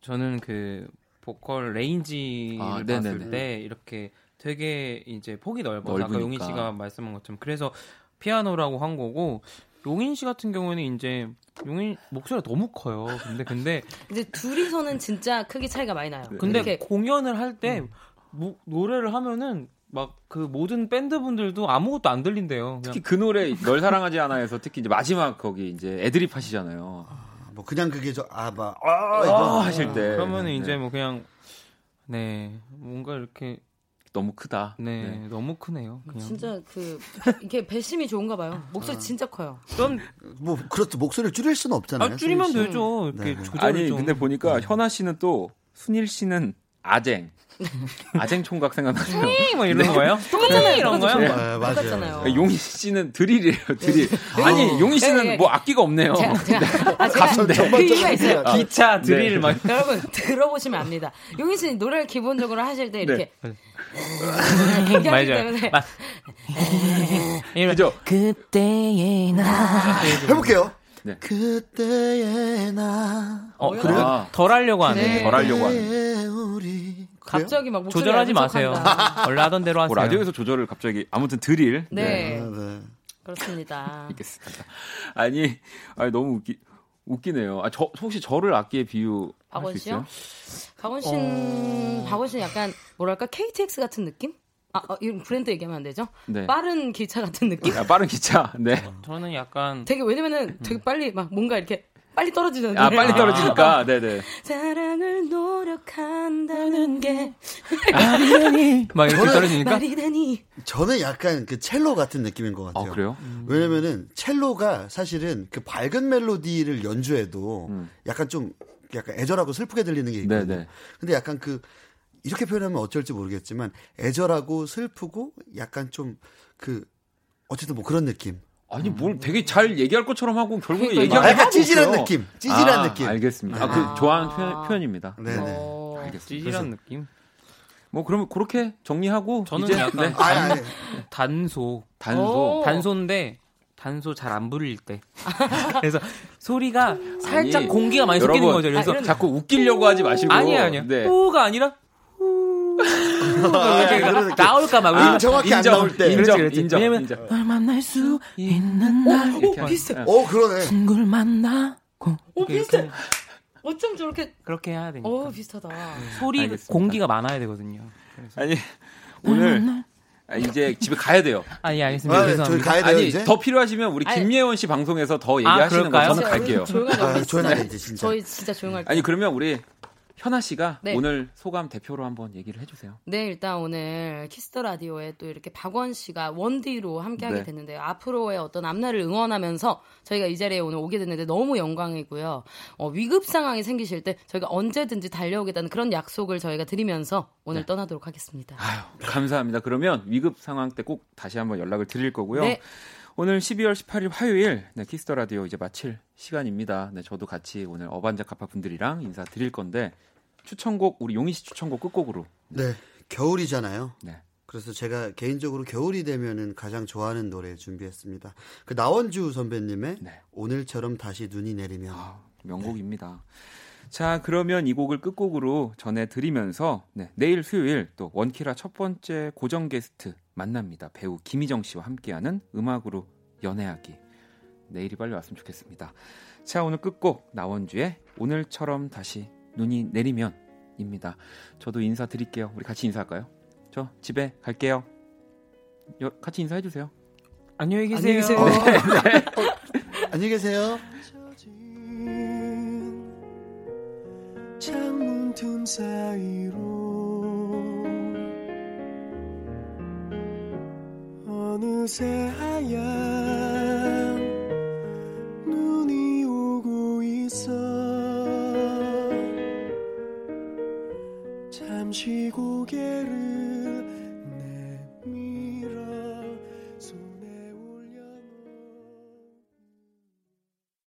저는 그 보컬 레인지를 봤을 때 이렇게 되게 이제 폭이 넓어서 아까 용인 씨가 말씀한 것처럼 그래서 피아노라고 한 거고 용인 씨 같은 경우는 이제 용인 목소리가 너무 커요. 근데 이제 둘이서는 진짜 크기 차이가 많이 나요. 근데 이렇게. 공연을 할 때 노래를 하면은 막 그 모든 밴드 분들도 아무것도 안 들린대요. 특히 그 노래 널 사랑하지 않아에서 특히 이제 마지막 거기 이제 애드립 하시잖아요. 뭐 그냥 그게 이거 하실 때 그러면은 이제 뭐 그냥 뭔가 이렇게 너무 크다. 너무 크네요. 그냥. 진짜 이게 배심이 좋은가 봐요. 목소리 진짜 커요. 전 뭐 그렇죠. 목소리를 줄일 수는 없잖아요. 줄이면 되죠. 이렇게 조절이 근데 보니까 현아 씨는 또 순일 씨는 아쟁 총각 생각나세요? 뭐 이런 거예요? 똑같잖아요. 이런 거요? 맞아요. 용희 씨는 드릴이에요. 드릴. 아니 용희 씨는 뭐 악기가 없네요. 제가 기가 있어요. 기차 드릴 막. 여러분 들어보시면 압니다. 용희 씨는 노래를 기본적으로 하실 때 이렇게 굉장히 때문에 그죠? 그때의 나 해볼게요. 그때의 나. 그래요? 덜 하려고 하네. 덜 하려고 하네. 갑자기 막 조절하지 마세요. 원래 하던 대로 하세요. 라디오에서 조절을 갑자기 아무튼 드릴. 그렇습니다. 알겠습니다. 아니 너무 웃기네요. 저 혹시 저를 악기에 비유 박원 씨요? 박원 씨는 약간 뭐랄까 KTX 같은 느낌? 이런 브랜드 얘기하면 안 되죠? 빠른 기차 같은 느낌? 빠른 기차. 저는 약간 되게 왜냐면은 되게 빨리 막 뭔가 이렇게. 빨리 떨어지는 빨리 떨어지니까. 네네. 사랑을 노력한다는 게 막 이렇게 떨어지니까. 저는 약간 그 첼로 같은 느낌인 것 같아요. 그래요? 왜냐면은 첼로가 사실은 그 밝은 멜로디를 연주해도 약간 애절하고 슬프게 들리는 게 있거든요. 근데 약간 이렇게 표현하면 어쩔지 모르겠지만 애절하고 슬프고 약간 어쨌든 뭐 그런 느낌. 아니 뭘 되게 잘 얘기할 것처럼 하고 결국에 얘기하는 약간 찌질한 느낌. 찌질한 느낌. 알겠습니다. 네. 아, 그 좋아하는 표현입니다. 네네. 어, 알겠습니다. 찌질한 느낌. 뭐 그러면 그렇게 정리하고 저는 이제, 약간 네. 단소. 단소인데 단소 잘 안 부릴 때. 그래서 소리가 살짝 아니, 공기가 많이 섞이는 거죠. 그래서 아, 자꾸 웃기려고 하지 마시고. 아니야. 네. 호가 아니라 나올까 막 정확히 안 나올 때 인정. 왜냐면 널 만날 수 있는 날 비슷해. 그러네. 친구를 만나고. 비슷해. 어쩜 저렇게 그렇게 해야 되니까. 비슷하다. 소리 알겠습니다. 공기가 많아야 되거든요. 그래서. 아니 오늘 이제 집에 가야 돼요. 아니 알겠습니다. 저희 가야 돼요. 아니 이제? 더 필요하시면 우리 김예원 씨 방송에서 더 얘기하시는 거 저는 갈게요. 조용하게 이제 진짜. 저희 진짜 조용할게요. 아니 그러면 우리. 현아 씨가 네. 오늘 소감 대표로 한번 얘기를 해주세요. 네, 일단 오늘 키스더 라디오에 또 이렇게 박원 씨가 원디로 함께하게 네. 됐는데요. 앞으로의 어떤 앞날을 응원하면서 저희가 이 자리에 오늘 오게 됐는데 너무 영광이고요. 위급 상황이 생기실 때 저희가 언제든지 달려오겠다는 그런 약속을 저희가 드리면서 오늘 네. 떠나도록 하겠습니다. 아유, 감사합니다. 그러면 위급 상황 때 꼭 다시 한번 연락을 드릴 거고요. 네. 오늘 12월 18일 화요일 네, 키스더 라디오 이제 마칠 시간입니다. 네, 저도 같이 오늘 어반자카파 분들이랑 인사드릴 건데 추천곡 우리 용희 씨 추천곡 끝곡으로 네, 겨울이잖아요. 네. 그래서 제가 개인적으로 겨울이 되면은 가장 좋아하는 노래 준비했습니다. 그 나원주 선배님의 네. 오늘처럼 다시 눈이 내리면 명곡입니다. 네. 자, 그러면 이 곡을 끝곡으로 전해드리면서 네, 내일 수요일 또 원키라 첫 번째 고정 게스트 만납니다. 배우 김희정 씨와 함께하는 음악으로 연애하기. 내일이 빨리 왔으면 좋겠습니다. 자, 오늘 끝곡 나원주의 오늘처럼 다시 눈이 내리면입니다. 저도 인사드릴게요. 우리 같이 인사할까요? 저 집에 갈게요. 같이 인사해주세요. 안녕히 계세요. 안녕히 계세요. 창문 틈 사이로 어느새 하얀 눈이 오고 있어 잠시 고개를